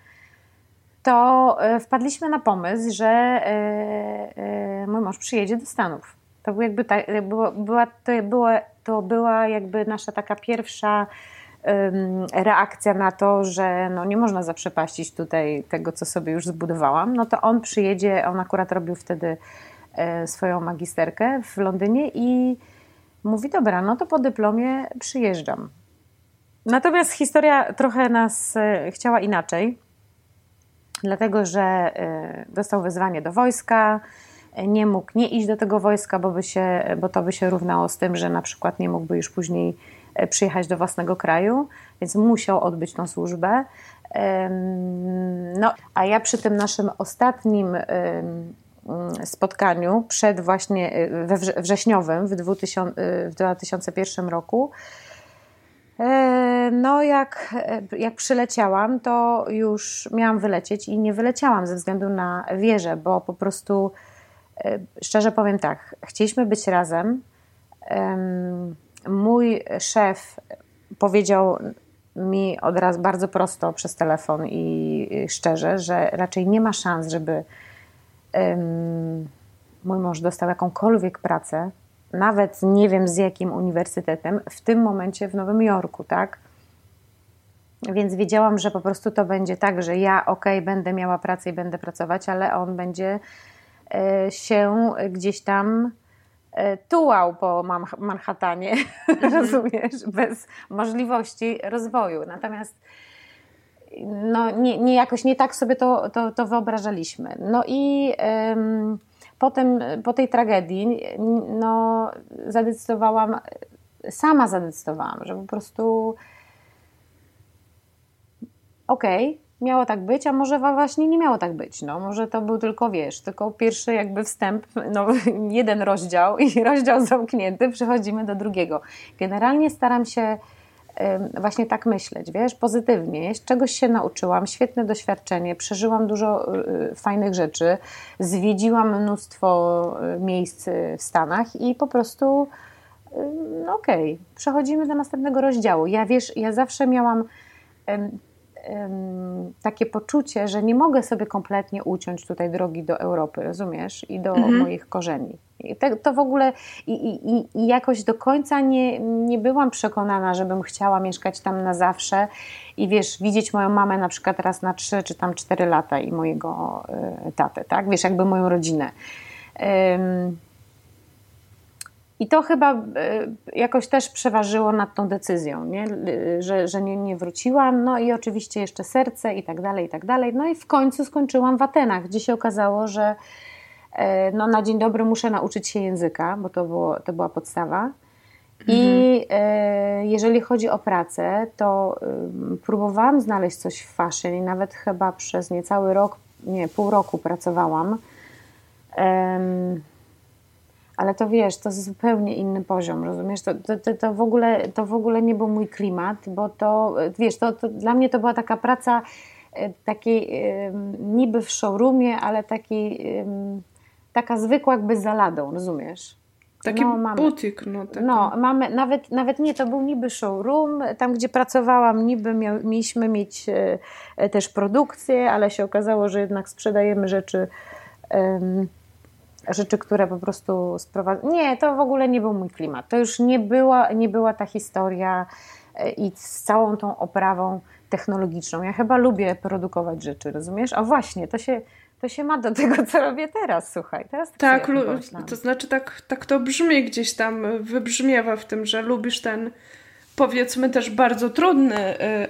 to wpadliśmy na pomysł, że mój mąż przyjedzie do Stanów. To, był jakby ta, była, to, była, to była jakby nasza taka pierwsza reakcja na to, że no nie można zaprzepaścić tutaj tego, co sobie już zbudowałam. No to on przyjedzie, on akurat robił wtedy swoją magisterkę w Londynie i mówi, dobra, no to po dyplomie przyjeżdżam. Natomiast historia trochę nas chciała inaczej, dlatego że dostał wezwanie do wojska, nie mógł nie iść do tego wojska, bo, by się, bo to by się równało z tym, że na przykład nie mógłby już później przyjechać do własnego kraju, więc musiał odbyć tą służbę. No, a ja przy tym naszym ostatnim spotkaniu przed właśnie we wrze- wrześniowym w, dwutysięcznym, w dwa tysiące pierwszym roku. No jak, jak przyleciałam, to już miałam wylecieć i nie wyleciałam ze względu na wieżę, bo po prostu szczerze powiem tak, chcieliśmy być razem. Mój szef powiedział mi od razu bardzo prosto przez telefon i szczerze, że raczej nie ma szans, żeby mój mąż dostał jakąkolwiek pracę, nawet nie wiem z jakim uniwersytetem, w tym momencie w Nowym Jorku, tak? Więc wiedziałam, że po prostu to będzie tak, że ja okej, okay, będę miała pracę i będę pracować, ale on będzie się gdzieś tam tułał po Manhattanie, mm-hmm. rozumiesz, bez możliwości rozwoju. Natomiast no nie, nie, jakoś nie tak sobie to, to, to wyobrażaliśmy. No i ym, potem, po tej tragedii no, zadecydowałam, sama zadecydowałam, że po prostu okej, okay, miało tak być, a może właśnie nie miało tak być. No, może to był tylko, wiesz, tylko pierwszy jakby wstęp, no, jeden rozdział i rozdział zamknięty, przechodzimy do drugiego. Generalnie staram się właśnie tak myśleć, wiesz, pozytywnie. Czegoś się nauczyłam, świetne doświadczenie, przeżyłam dużo fajnych rzeczy, zwiedziłam mnóstwo miejsc w Stanach i po prostu, no okej, okay, przechodzimy do następnego rozdziału. Ja wiesz, ja zawsze miałam em, em, takie poczucie, że nie mogę sobie kompletnie uciąć tutaj drogi do Europy, rozumiesz, i do mhm. moich korzeni. I te, to w ogóle i, i, i jakoś do końca nie, nie byłam przekonana, żebym chciała mieszkać tam na zawsze i wiesz, widzieć moją mamę na przykład raz na trzy czy tam cztery lata i mojego y, tatę, tak? Wiesz, jakby moją rodzinę. Ym... I to chyba jakoś też przeważyło nad tą decyzją, nie? Że, że nie, nie wróciłam, no i oczywiście jeszcze serce i tak dalej, i tak dalej. No i w końcu skończyłam w Atenach, gdzie się okazało, że no, na dzień dobry muszę nauczyć się języka, bo to, było, to była podstawa. Mhm. I e, jeżeli chodzi o pracę, to e, próbowałam znaleźć coś w fashion i nawet chyba przez niecały rok, nie, pół roku pracowałam. Ehm, Ale to wiesz, to jest zupełnie inny poziom, rozumiesz? To, to, to, w ogóle, to w ogóle nie był mój klimat, bo to, wiesz, to, to dla mnie to była taka praca takiej y, niby w showroomie, ale takiej, y, taka zwykła jakby za ladą, rozumiesz? Taki no, mamy, butik, no taki. No, mamy, nawet, nawet nie, to był niby showroom, tam gdzie pracowałam niby miał, mieliśmy mieć y, też produkcję, ale się okazało, że jednak sprzedajemy rzeczy... Y, Rzeczy, które po prostu sprowadzają... Nie, to w ogóle nie był mój klimat. To już nie była, nie była ta historia i z całą tą oprawą technologiczną. Ja chyba lubię produkować rzeczy, rozumiesz? A właśnie, to się, to się ma do tego, co robię teraz, słuchaj. Teraz tak, lu- to znaczy tak, tak to brzmi gdzieś tam, wybrzmiewa w tym, że lubisz ten, powiedzmy też bardzo trudny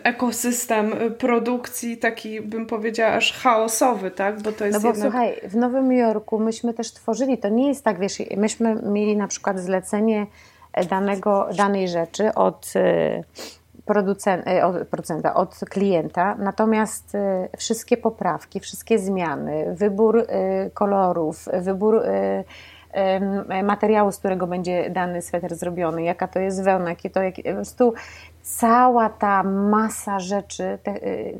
ekosystem produkcji, taki bym powiedziała aż chaosowy, tak? Bo to jest no bo jednak... słuchaj, w Nowym Jorku myśmy też tworzyli, to nie jest tak, wiesz, myśmy mieli na przykład zlecenie danego, danej rzeczy od producenta, od producenta, od klienta, natomiast wszystkie poprawki, wszystkie zmiany, wybór kolorów, wybór materiału, z którego będzie dany sweter zrobiony, jaka to jest wełna, jakie to, jak, po prostu cała ta masa rzeczy te,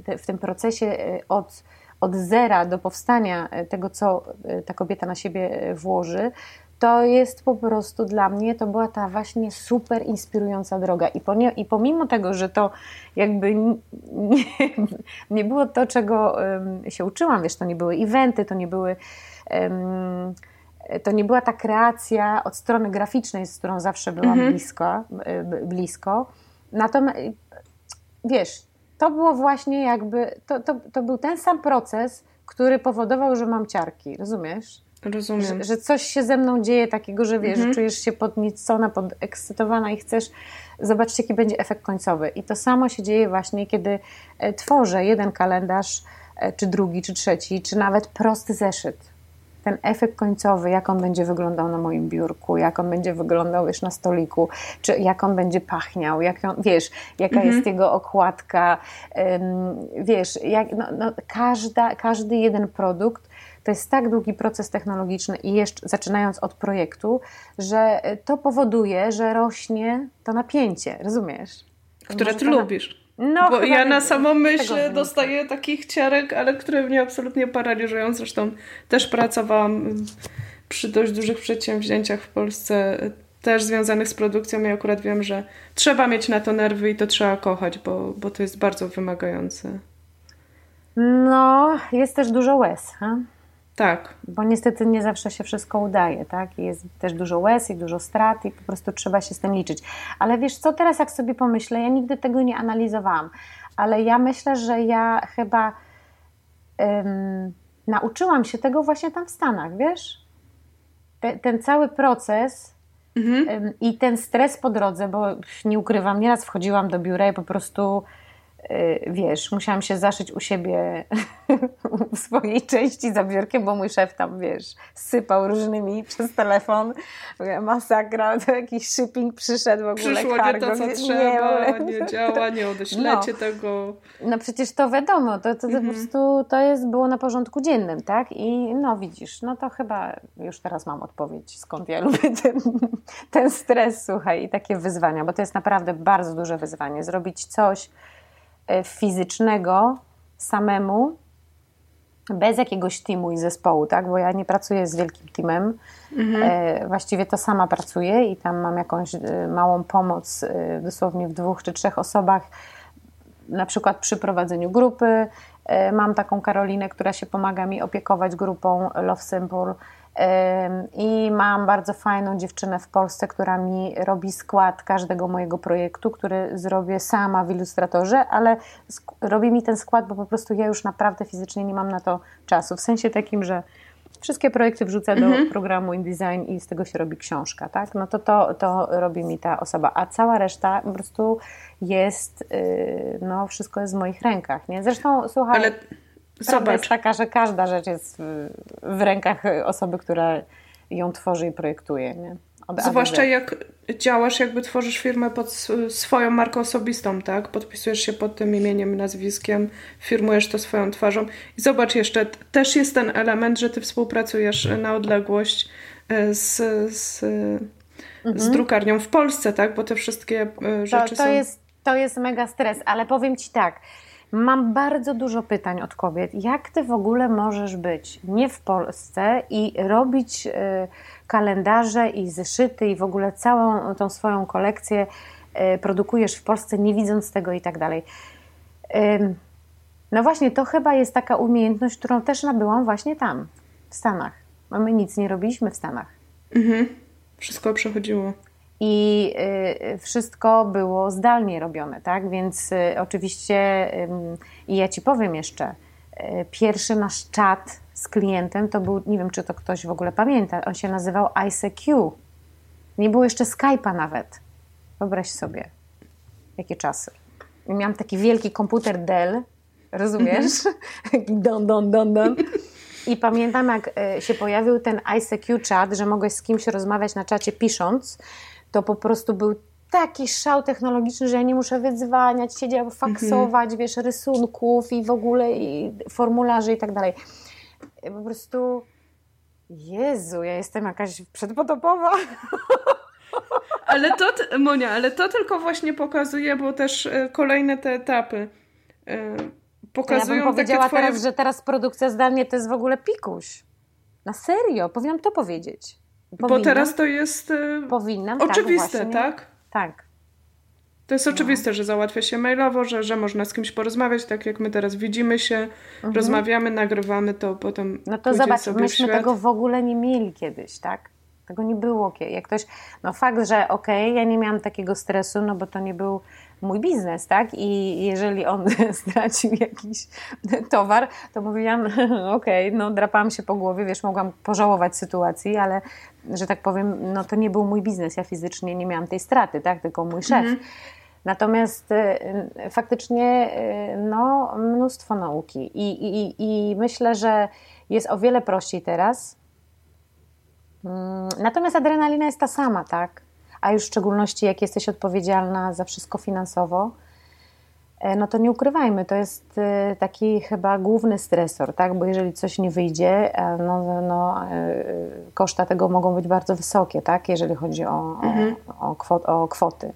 te, w tym procesie od, od zera do powstania tego, co ta kobieta na siebie włoży, to jest po prostu dla mnie, to była ta właśnie super inspirująca droga. I, po nie, i pomimo tego, że to jakby nie, nie było to, czego um, się uczyłam, wiesz, to nie były eventy, to nie były... Um, To nie była ta kreacja od strony graficznej, z którą zawsze byłam mm-hmm. blisko, blisko. Natomiast, wiesz, to było właśnie jakby, to, to, to był ten sam proces, który powodował, że mam ciarki, rozumiesz? Rozumiem. Że, że coś się ze mną dzieje takiego, że wiesz, mm-hmm. czujesz się podniecona, podekscytowana i chcesz zobaczyć, jaki będzie efekt końcowy. I to samo się dzieje właśnie, kiedy tworzę jeden kalendarz, czy drugi, czy trzeci, czy nawet prosty zeszyt. Ten efekt końcowy, jak on będzie wyglądał na moim biurku, jak on będzie wyglądał wiesz, na stoliku, czy jak on będzie pachniał, jak on, wiesz, jaka mhm. jest jego okładka, ym, wiesz, jak, no, no, każda, każdy jeden produkt to jest tak długi proces technologiczny i jeszcze zaczynając od projektu, że to powoduje, że rośnie to napięcie, rozumiesz? Które ty lubisz. No, bo ja na samą myśl dostaję takich ciarek, ale które mnie absolutnie paraliżują. Zresztą też pracowałam przy dość dużych przedsięwzięciach w Polsce, też związanych z produkcją i akurat wiem, że trzeba mieć na to nerwy i to trzeba kochać, bo, bo to jest bardzo wymagające. No, jest też dużo łez, ha? Tak. Bo niestety nie zawsze się wszystko udaje, tak? Jest też dużo łez i dużo strat i po prostu trzeba się z tym liczyć. Ale wiesz co, teraz jak sobie pomyślę, ja nigdy tego nie analizowałam, ale ja myślę, że ja chyba um, nauczyłam się tego właśnie tam w Stanach, wiesz? Te, ten cały proces mhm. um, i ten stres po drodze, bo nie ukrywam, nieraz wchodziłam do biura i po prostu... wiesz, musiałam się zaszyć u siebie w swojej części za biurkiem, bo mój szef tam, wiesz, sypał różnymi przez telefon, masakra, to jakiś shipping przyszedł w ogóle. Przyszło nie to, co nie, trzeba, nie, nie działa, nie odeślecie no. tego. No przecież to wiadomo, to, to, to mhm. po prostu to jest, było na porządku dziennym, tak? I no widzisz, no to chyba już teraz mam odpowiedź, skąd ja lubię ten, ten stres, słuchaj, i takie wyzwania, bo to jest naprawdę bardzo duże wyzwanie, zrobić coś fizycznego samemu, bez jakiegoś teamu i zespołu, tak? Bo ja nie pracuję z wielkim teamem. Mhm. E, właściwie to sama pracuję i tam mam jakąś e, małą pomoc e, dosłownie w dwóch czy trzech osobach, na przykład przy prowadzeniu grupy. E, mam taką Karolinę, która się pomaga mi opiekować grupą Love Simple. E, I mam bardzo fajną dziewczynę w Polsce, która mi robi skład każdego mojego projektu, który zrobię sama w Ilustratorze, ale sk- robi mi ten skład, bo po prostu ja już naprawdę fizycznie nie mam na to czasu. W sensie takim, że wszystkie projekty wrzucę do mhm. programu InDesign i z tego się robi książka, tak? No to, to to robi mi ta osoba, a cała reszta po prostu jest, yy, no wszystko jest w moich rękach, nie? Zresztą, słuchaj, ale prawda jest taka, że każda rzecz jest w, w rękach osoby, która ją tworzy i projektuje, nie? Od zwłaszcza jak działasz, jakby tworzysz firmę pod swoją marką osobistą, tak? Podpisujesz się pod tym imieniem, nazwiskiem, firmujesz to swoją twarzą. I zobacz jeszcze, też jest ten element, że ty współpracujesz na odległość z, z, mhm. z drukarnią w Polsce, tak? Bo te wszystkie rzeczy to, to są... Jest, to jest mega stres, ale powiem ci tak, mam bardzo dużo pytań od kobiet. Jak ty w ogóle możesz być nie w Polsce i robić y, kalendarze i zeszyty i w ogóle całą tą swoją kolekcję y, produkujesz w Polsce, nie widząc tego i tak dalej. Y, no właśnie, to chyba jest taka umiejętność, którą też nabyłam właśnie tam, w Stanach. No my nic nie robiliśmy w Stanach. Mhm. Wszystko przechodziło. I y, wszystko było zdalnie robione, tak? Więc y, oczywiście, i y, ja ci powiem jeszcze, y, pierwszy nasz czat z klientem to był, nie wiem, czy to ktoś w ogóle pamięta, on się nazywał I C Q. Nie było jeszcze Skype'a nawet. Wyobraź sobie, jakie czasy. I miałam taki wielki komputer Dell, rozumiesz? Taki don, don, don, don. I pamiętam, jak y, się pojawił ten I C Q czat, że mogłeś z kimś rozmawiać na czacie pisząc, to po prostu był taki szał technologiczny, że ja nie muszę wydzwaniać, siedział, faksować, mhm. wiesz, rysunków i w ogóle i formularzy i tak dalej. Po prostu, Jezu, ja jestem jakaś przedpotopowa. Ale to, Monia, ale to tylko właśnie pokazuje, bo też kolejne te etapy pokazują. Ja bym powiedziała twoje... teraz, że teraz produkcja zdalnie to jest w ogóle pikuś. Na serio, powinnam to powiedzieć. Powinna? Bo teraz to jest Powinnam, oczywiste, tak, tak? Tak. To jest oczywiste, no. że załatwia się mailowo, że, że można z kimś porozmawiać, tak jak my teraz widzimy się, mhm. rozmawiamy, nagrywamy to, potem no to zobacz, myśmy tego w ogóle nie mieli kiedyś, tak? Tego nie było kiedyś. Jak ktoś, no fakt, że okej, okay, ja nie miałam takiego stresu, no bo to nie był mój biznes, tak? I jeżeli on stracił jakiś towar, to mówiłam, okej, okay, no drapałam się po głowie, wiesz, mogłam pożałować sytuacji, ale, że tak powiem, no to nie był mój biznes, ja fizycznie nie miałam tej straty, tak? Tylko mój szef. Mhm. Natomiast y, faktycznie y, no mnóstwo nauki I, i, i myślę, że jest o wiele prościej teraz. Natomiast adrenalina jest ta sama, tak? A już w szczególności jak jesteś odpowiedzialna za wszystko finansowo, no to nie ukrywajmy, to jest taki chyba główny stresor, tak? Bo jeżeli coś nie wyjdzie, no, no koszta tego mogą być bardzo wysokie, tak? Jeżeli chodzi o, mhm. o, o, kwot, o kwoty.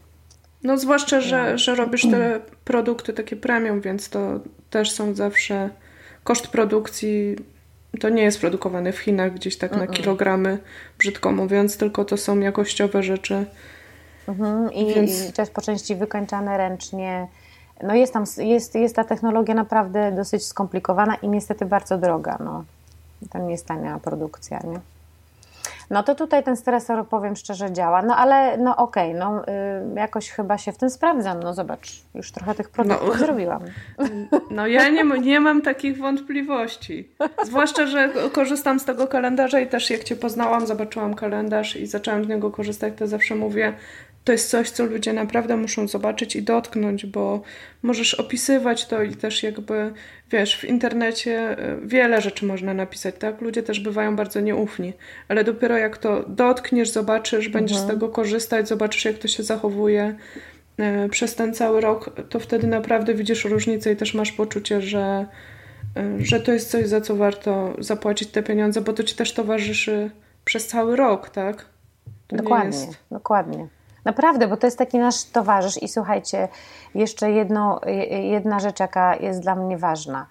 No zwłaszcza, że, że robisz te produkty takie premium, więc to też są zawsze koszt produkcji. To nie jest produkowane w Chinach gdzieś tak na kilogramy, brzydko mówiąc, tylko to są jakościowe rzeczy. Mhm, i, Więc... i też po części wykańczane ręcznie. No jest tam, jest, jest ta technologia naprawdę dosyć skomplikowana i niestety bardzo droga. No. To nie jest tania produkcja, nie? No to tutaj ten stresor, powiem szczerze, działa. No ale no okej, okay, no y, jakoś chyba się w tym sprawdzam. No zobacz, już trochę tych produktów no, zrobiłam. No ja nie, nie mam takich wątpliwości. Zwłaszcza, że korzystam z tego kalendarza i też jak Cię poznałam, zobaczyłam kalendarz i zaczęłam z niego korzystać, to zawsze mówię, to jest coś, co ludzie naprawdę muszą zobaczyć i dotknąć, bo możesz opisywać to i też jakby, wiesz, w internecie wiele rzeczy można napisać, tak? Ludzie też bywają bardzo nieufni, ale dopiero jak to dotkniesz, zobaczysz, będziesz mhm. z tego korzystać, zobaczysz, jak to się zachowuje przez ten cały rok, to wtedy naprawdę widzisz różnicę i też masz poczucie, że, że to jest coś, za co warto zapłacić te pieniądze, bo to ci też towarzyszy przez cały rok, tak? To dokładnie, jest... dokładnie. Naprawdę, bo to jest taki nasz towarzysz. I słuchajcie, jeszcze jedno, jedna rzecz, jaka jest dla mnie ważna.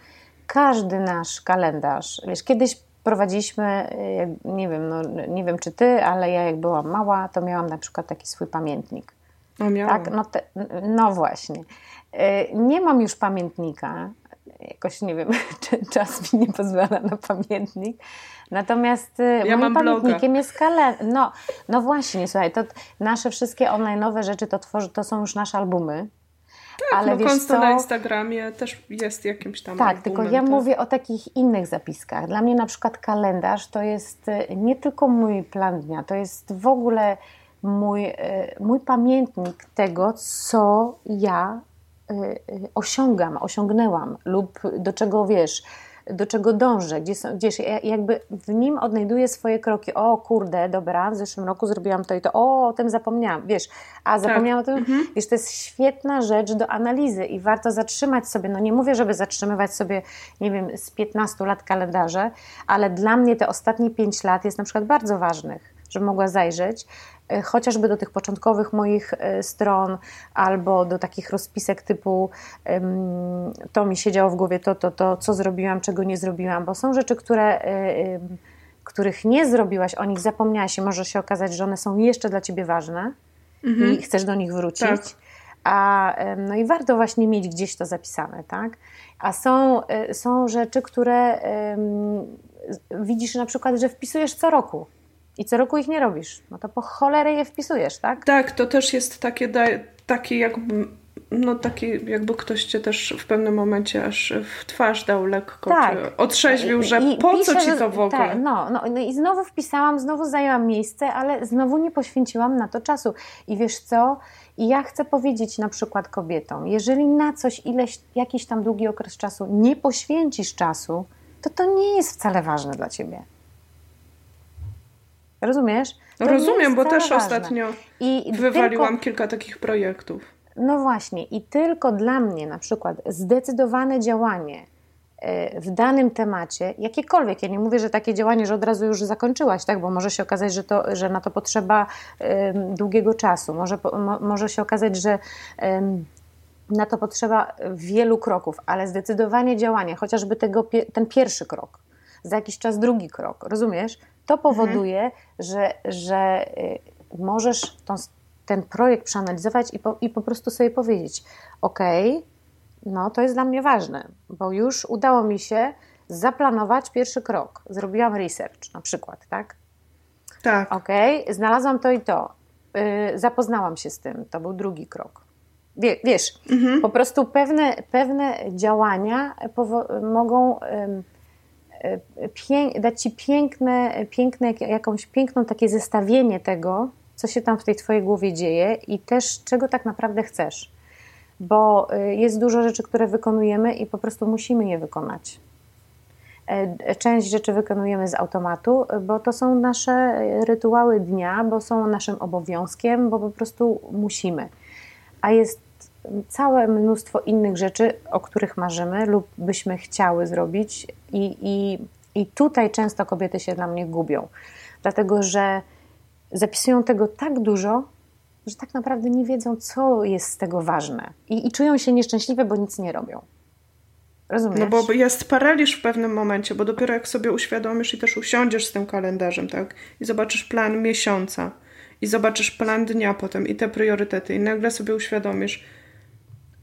Każdy nasz kalendarz, wiesz, kiedyś prowadziliśmy, nie wiem, no, nie wiem czy ty, ale ja jak byłam mała, to miałam na przykład taki swój pamiętnik. No miałam. Tak? No, te, no właśnie. Nie mam już pamiętnika. Jakoś nie wiem, czy czas mi nie pozwala na pamiętnik. Natomiast ja moim pamiętnikiem bloga. Jest kalendarz. No, no właśnie, słuchaj, to nasze wszystkie online'owe rzeczy to, tworzy, to są już nasze albumy. Tak, ale no wiesz konto co? Na Instagramie też jest jakimś tam tak, albumem, tylko ja to... mówię o takich innych zapiskach. Dla mnie na przykład kalendarz to jest nie tylko mój plan dnia, to jest w ogóle mój, mój pamiętnik tego, co ja osiągam, osiągnęłam lub do czego, wiesz, do czego dążę, gdzie są, gdzieś jakby w nim odnajduję swoje kroki. O kurde, dobra, w zeszłym roku zrobiłam to i to, o, o tym zapomniałam, wiesz, a zapomniałam tak. o tym, mhm. wiesz, to jest świetna rzecz do analizy i warto zatrzymać sobie, no nie mówię, żeby zatrzymywać sobie, nie wiem, z piętnastu lat kalendarze, ale dla mnie te ostatnie pięć lat jest na przykład bardzo ważnych, żebym mogła zajrzeć, chociażby do tych początkowych moich stron albo do takich rozpisek typu to mi się działo w głowie, to, to, to, co zrobiłam, czego nie zrobiłam, bo są rzeczy, które, których nie zrobiłaś, o nich zapomniałaś i może się okazać, że one są jeszcze dla ciebie ważne mhm. i chcesz do nich wrócić. Tak. A, no i warto właśnie mieć gdzieś to zapisane, tak? A są, są rzeczy, które widzisz na przykład, że wpisujesz co roku. I co roku ich nie robisz, no to po cholerę je wpisujesz, tak? Tak, to też jest takie, takie jakby, no takie jakby ktoś cię też w pewnym momencie aż w twarz dał lekko, tak. otrzeźwił, że I, i po pisze, co ci to w ogóle? Tak, no, no, no i znowu wpisałam, znowu zajęłam miejsce, ale znowu nie poświęciłam na to czasu. I wiesz co? I ja chcę powiedzieć na przykład kobietom, jeżeli na coś ileś, jakiś tam długi okres czasu nie poświęcisz czasu, to to nie jest wcale ważne dla ciebie. Rozumiesz? To Rozumiem, bo też ważne. ostatnio I wywaliłam tylko, kilka takich projektów. No właśnie i tylko dla mnie na przykład zdecydowane działanie w danym temacie, jakiekolwiek, ja nie mówię, że takie działanie, że od razu już zakończyłaś, tak, bo może się okazać, że, to, że na to potrzeba długiego czasu, może, mo, może się okazać, że na to potrzeba wielu kroków, ale zdecydowanie działanie, chociażby tego, ten pierwszy krok, za jakiś czas drugi krok, rozumiesz? To powoduje, mhm. że, że możesz tą, ten projekt przeanalizować i po, i po prostu sobie powiedzieć, okej, okay, no to jest dla mnie ważne, bo już udało mi się zaplanować pierwszy krok. Zrobiłam research na przykład, tak? Tak. Okej, okay, znalazłam to i to. Yy, zapoznałam się z tym, to był drugi krok. Wie, wiesz, mhm. po prostu pewne, pewne działania powo- mogą... Yy, Pięk, dać ci piękne, piękne, jakąś piękną takie zestawienie tego, co się tam w tej twojej głowie dzieje i też czego tak naprawdę chcesz, bo jest dużo rzeczy, które wykonujemy i po prostu musimy je wykonać. Część rzeczy wykonujemy z automatu, bo to są nasze rytuały dnia, bo są naszym obowiązkiem, bo po prostu musimy, a jest całe mnóstwo innych rzeczy, o których marzymy lub byśmy chciały zrobić i, i, i tutaj często kobiety się dla mnie gubią, dlatego że zapisują tego tak dużo, że tak naprawdę nie wiedzą, co jest z tego ważne i, i czują się nieszczęśliwe, bo nic nie robią. Rozumiesz? No bo jest paraliż w pewnym momencie, bo dopiero jak sobie uświadomisz i też usiądziesz z tym kalendarzem, tak? I zobaczysz plan miesiąca i zobaczysz plan dnia potem i te priorytety i nagle sobie uświadomisz,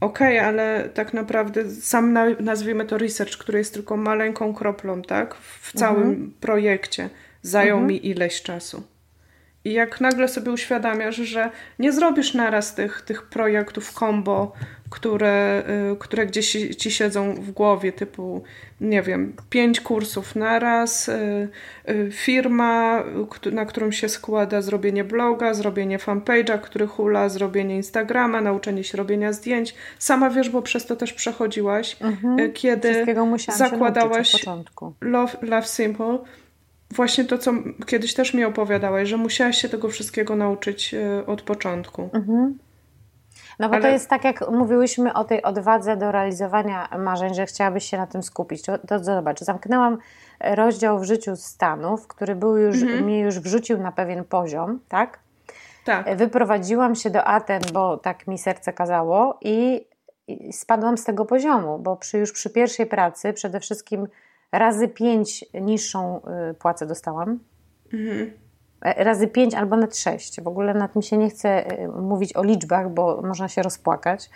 okej, okay, ale tak naprawdę sam nazwijmy to research, który jest tylko maleńką kroplą, tak? W całym mhm. projekcie. Zajął mhm. mi ileś czasu. I jak nagle sobie uświadamiasz, że nie zrobisz naraz tych, tych projektów combo, które, które gdzieś ci siedzą w głowie, typu, nie wiem, pięć kursów naraz, firma, na którą się składa zrobienie bloga, zrobienie fanpage'a, który hula, zrobienie Instagrama, nauczenie się robienia zdjęć. Sama wiesz, bo przez to też przechodziłaś, mhm. kiedy zakładałaś Love, Love Simple. Właśnie to, co kiedyś też mi opowiadałaś, że musiałaś się tego wszystkiego nauczyć od początku. Mhm. No bo ale... to jest tak, jak mówiłyśmy o tej odwadze do realizowania marzeń, że chciałabyś się na tym skupić. To, to zobacz, zamknęłam rozdział w życiu Stanów, który był już, mhm. mnie już wrzucił na pewien poziom, tak? Tak. Wyprowadziłam się do Aten, bo tak mi serce kazało i, i spadłam z tego poziomu, bo przy, już przy pierwszej pracy przede wszystkim razy pięć niższą płacę dostałam. Mhm. Razy pięć albo nawet sześć. W ogóle nad tym się nie chcę mówić o liczbach, bo można się rozpłakać.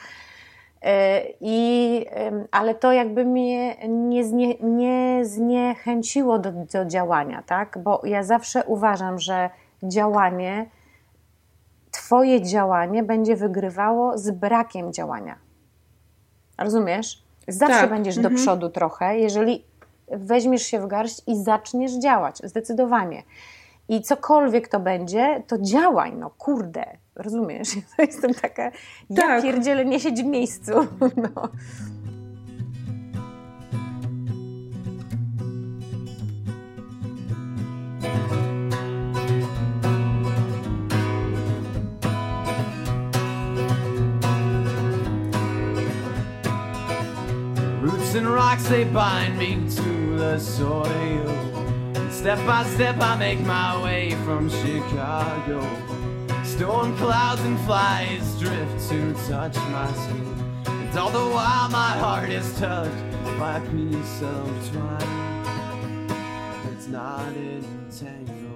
I, ale to jakby mnie nie, znie, nie zniechęciło do, do działania, tak? Bo ja zawsze uważam, że działanie, twoje działanie będzie wygrywało z brakiem działania. Rozumiesz? Zawsze tak. będziesz mhm. do przodu trochę, jeżeli weźmiesz się w garść i zaczniesz działać, zdecydowanie. I cokolwiek to będzie, to działaj, no kurde, rozumiesz? Ja jestem taka, ja tak. pierdzielę, nie siedź w miejscu. No. Roots and rocks, they bind me to the soil. Step by step I make my way from Chicago. Storm clouds and flies drift to touch my skin. And all the while my heart is touched by a piece of twine. It's not entangled.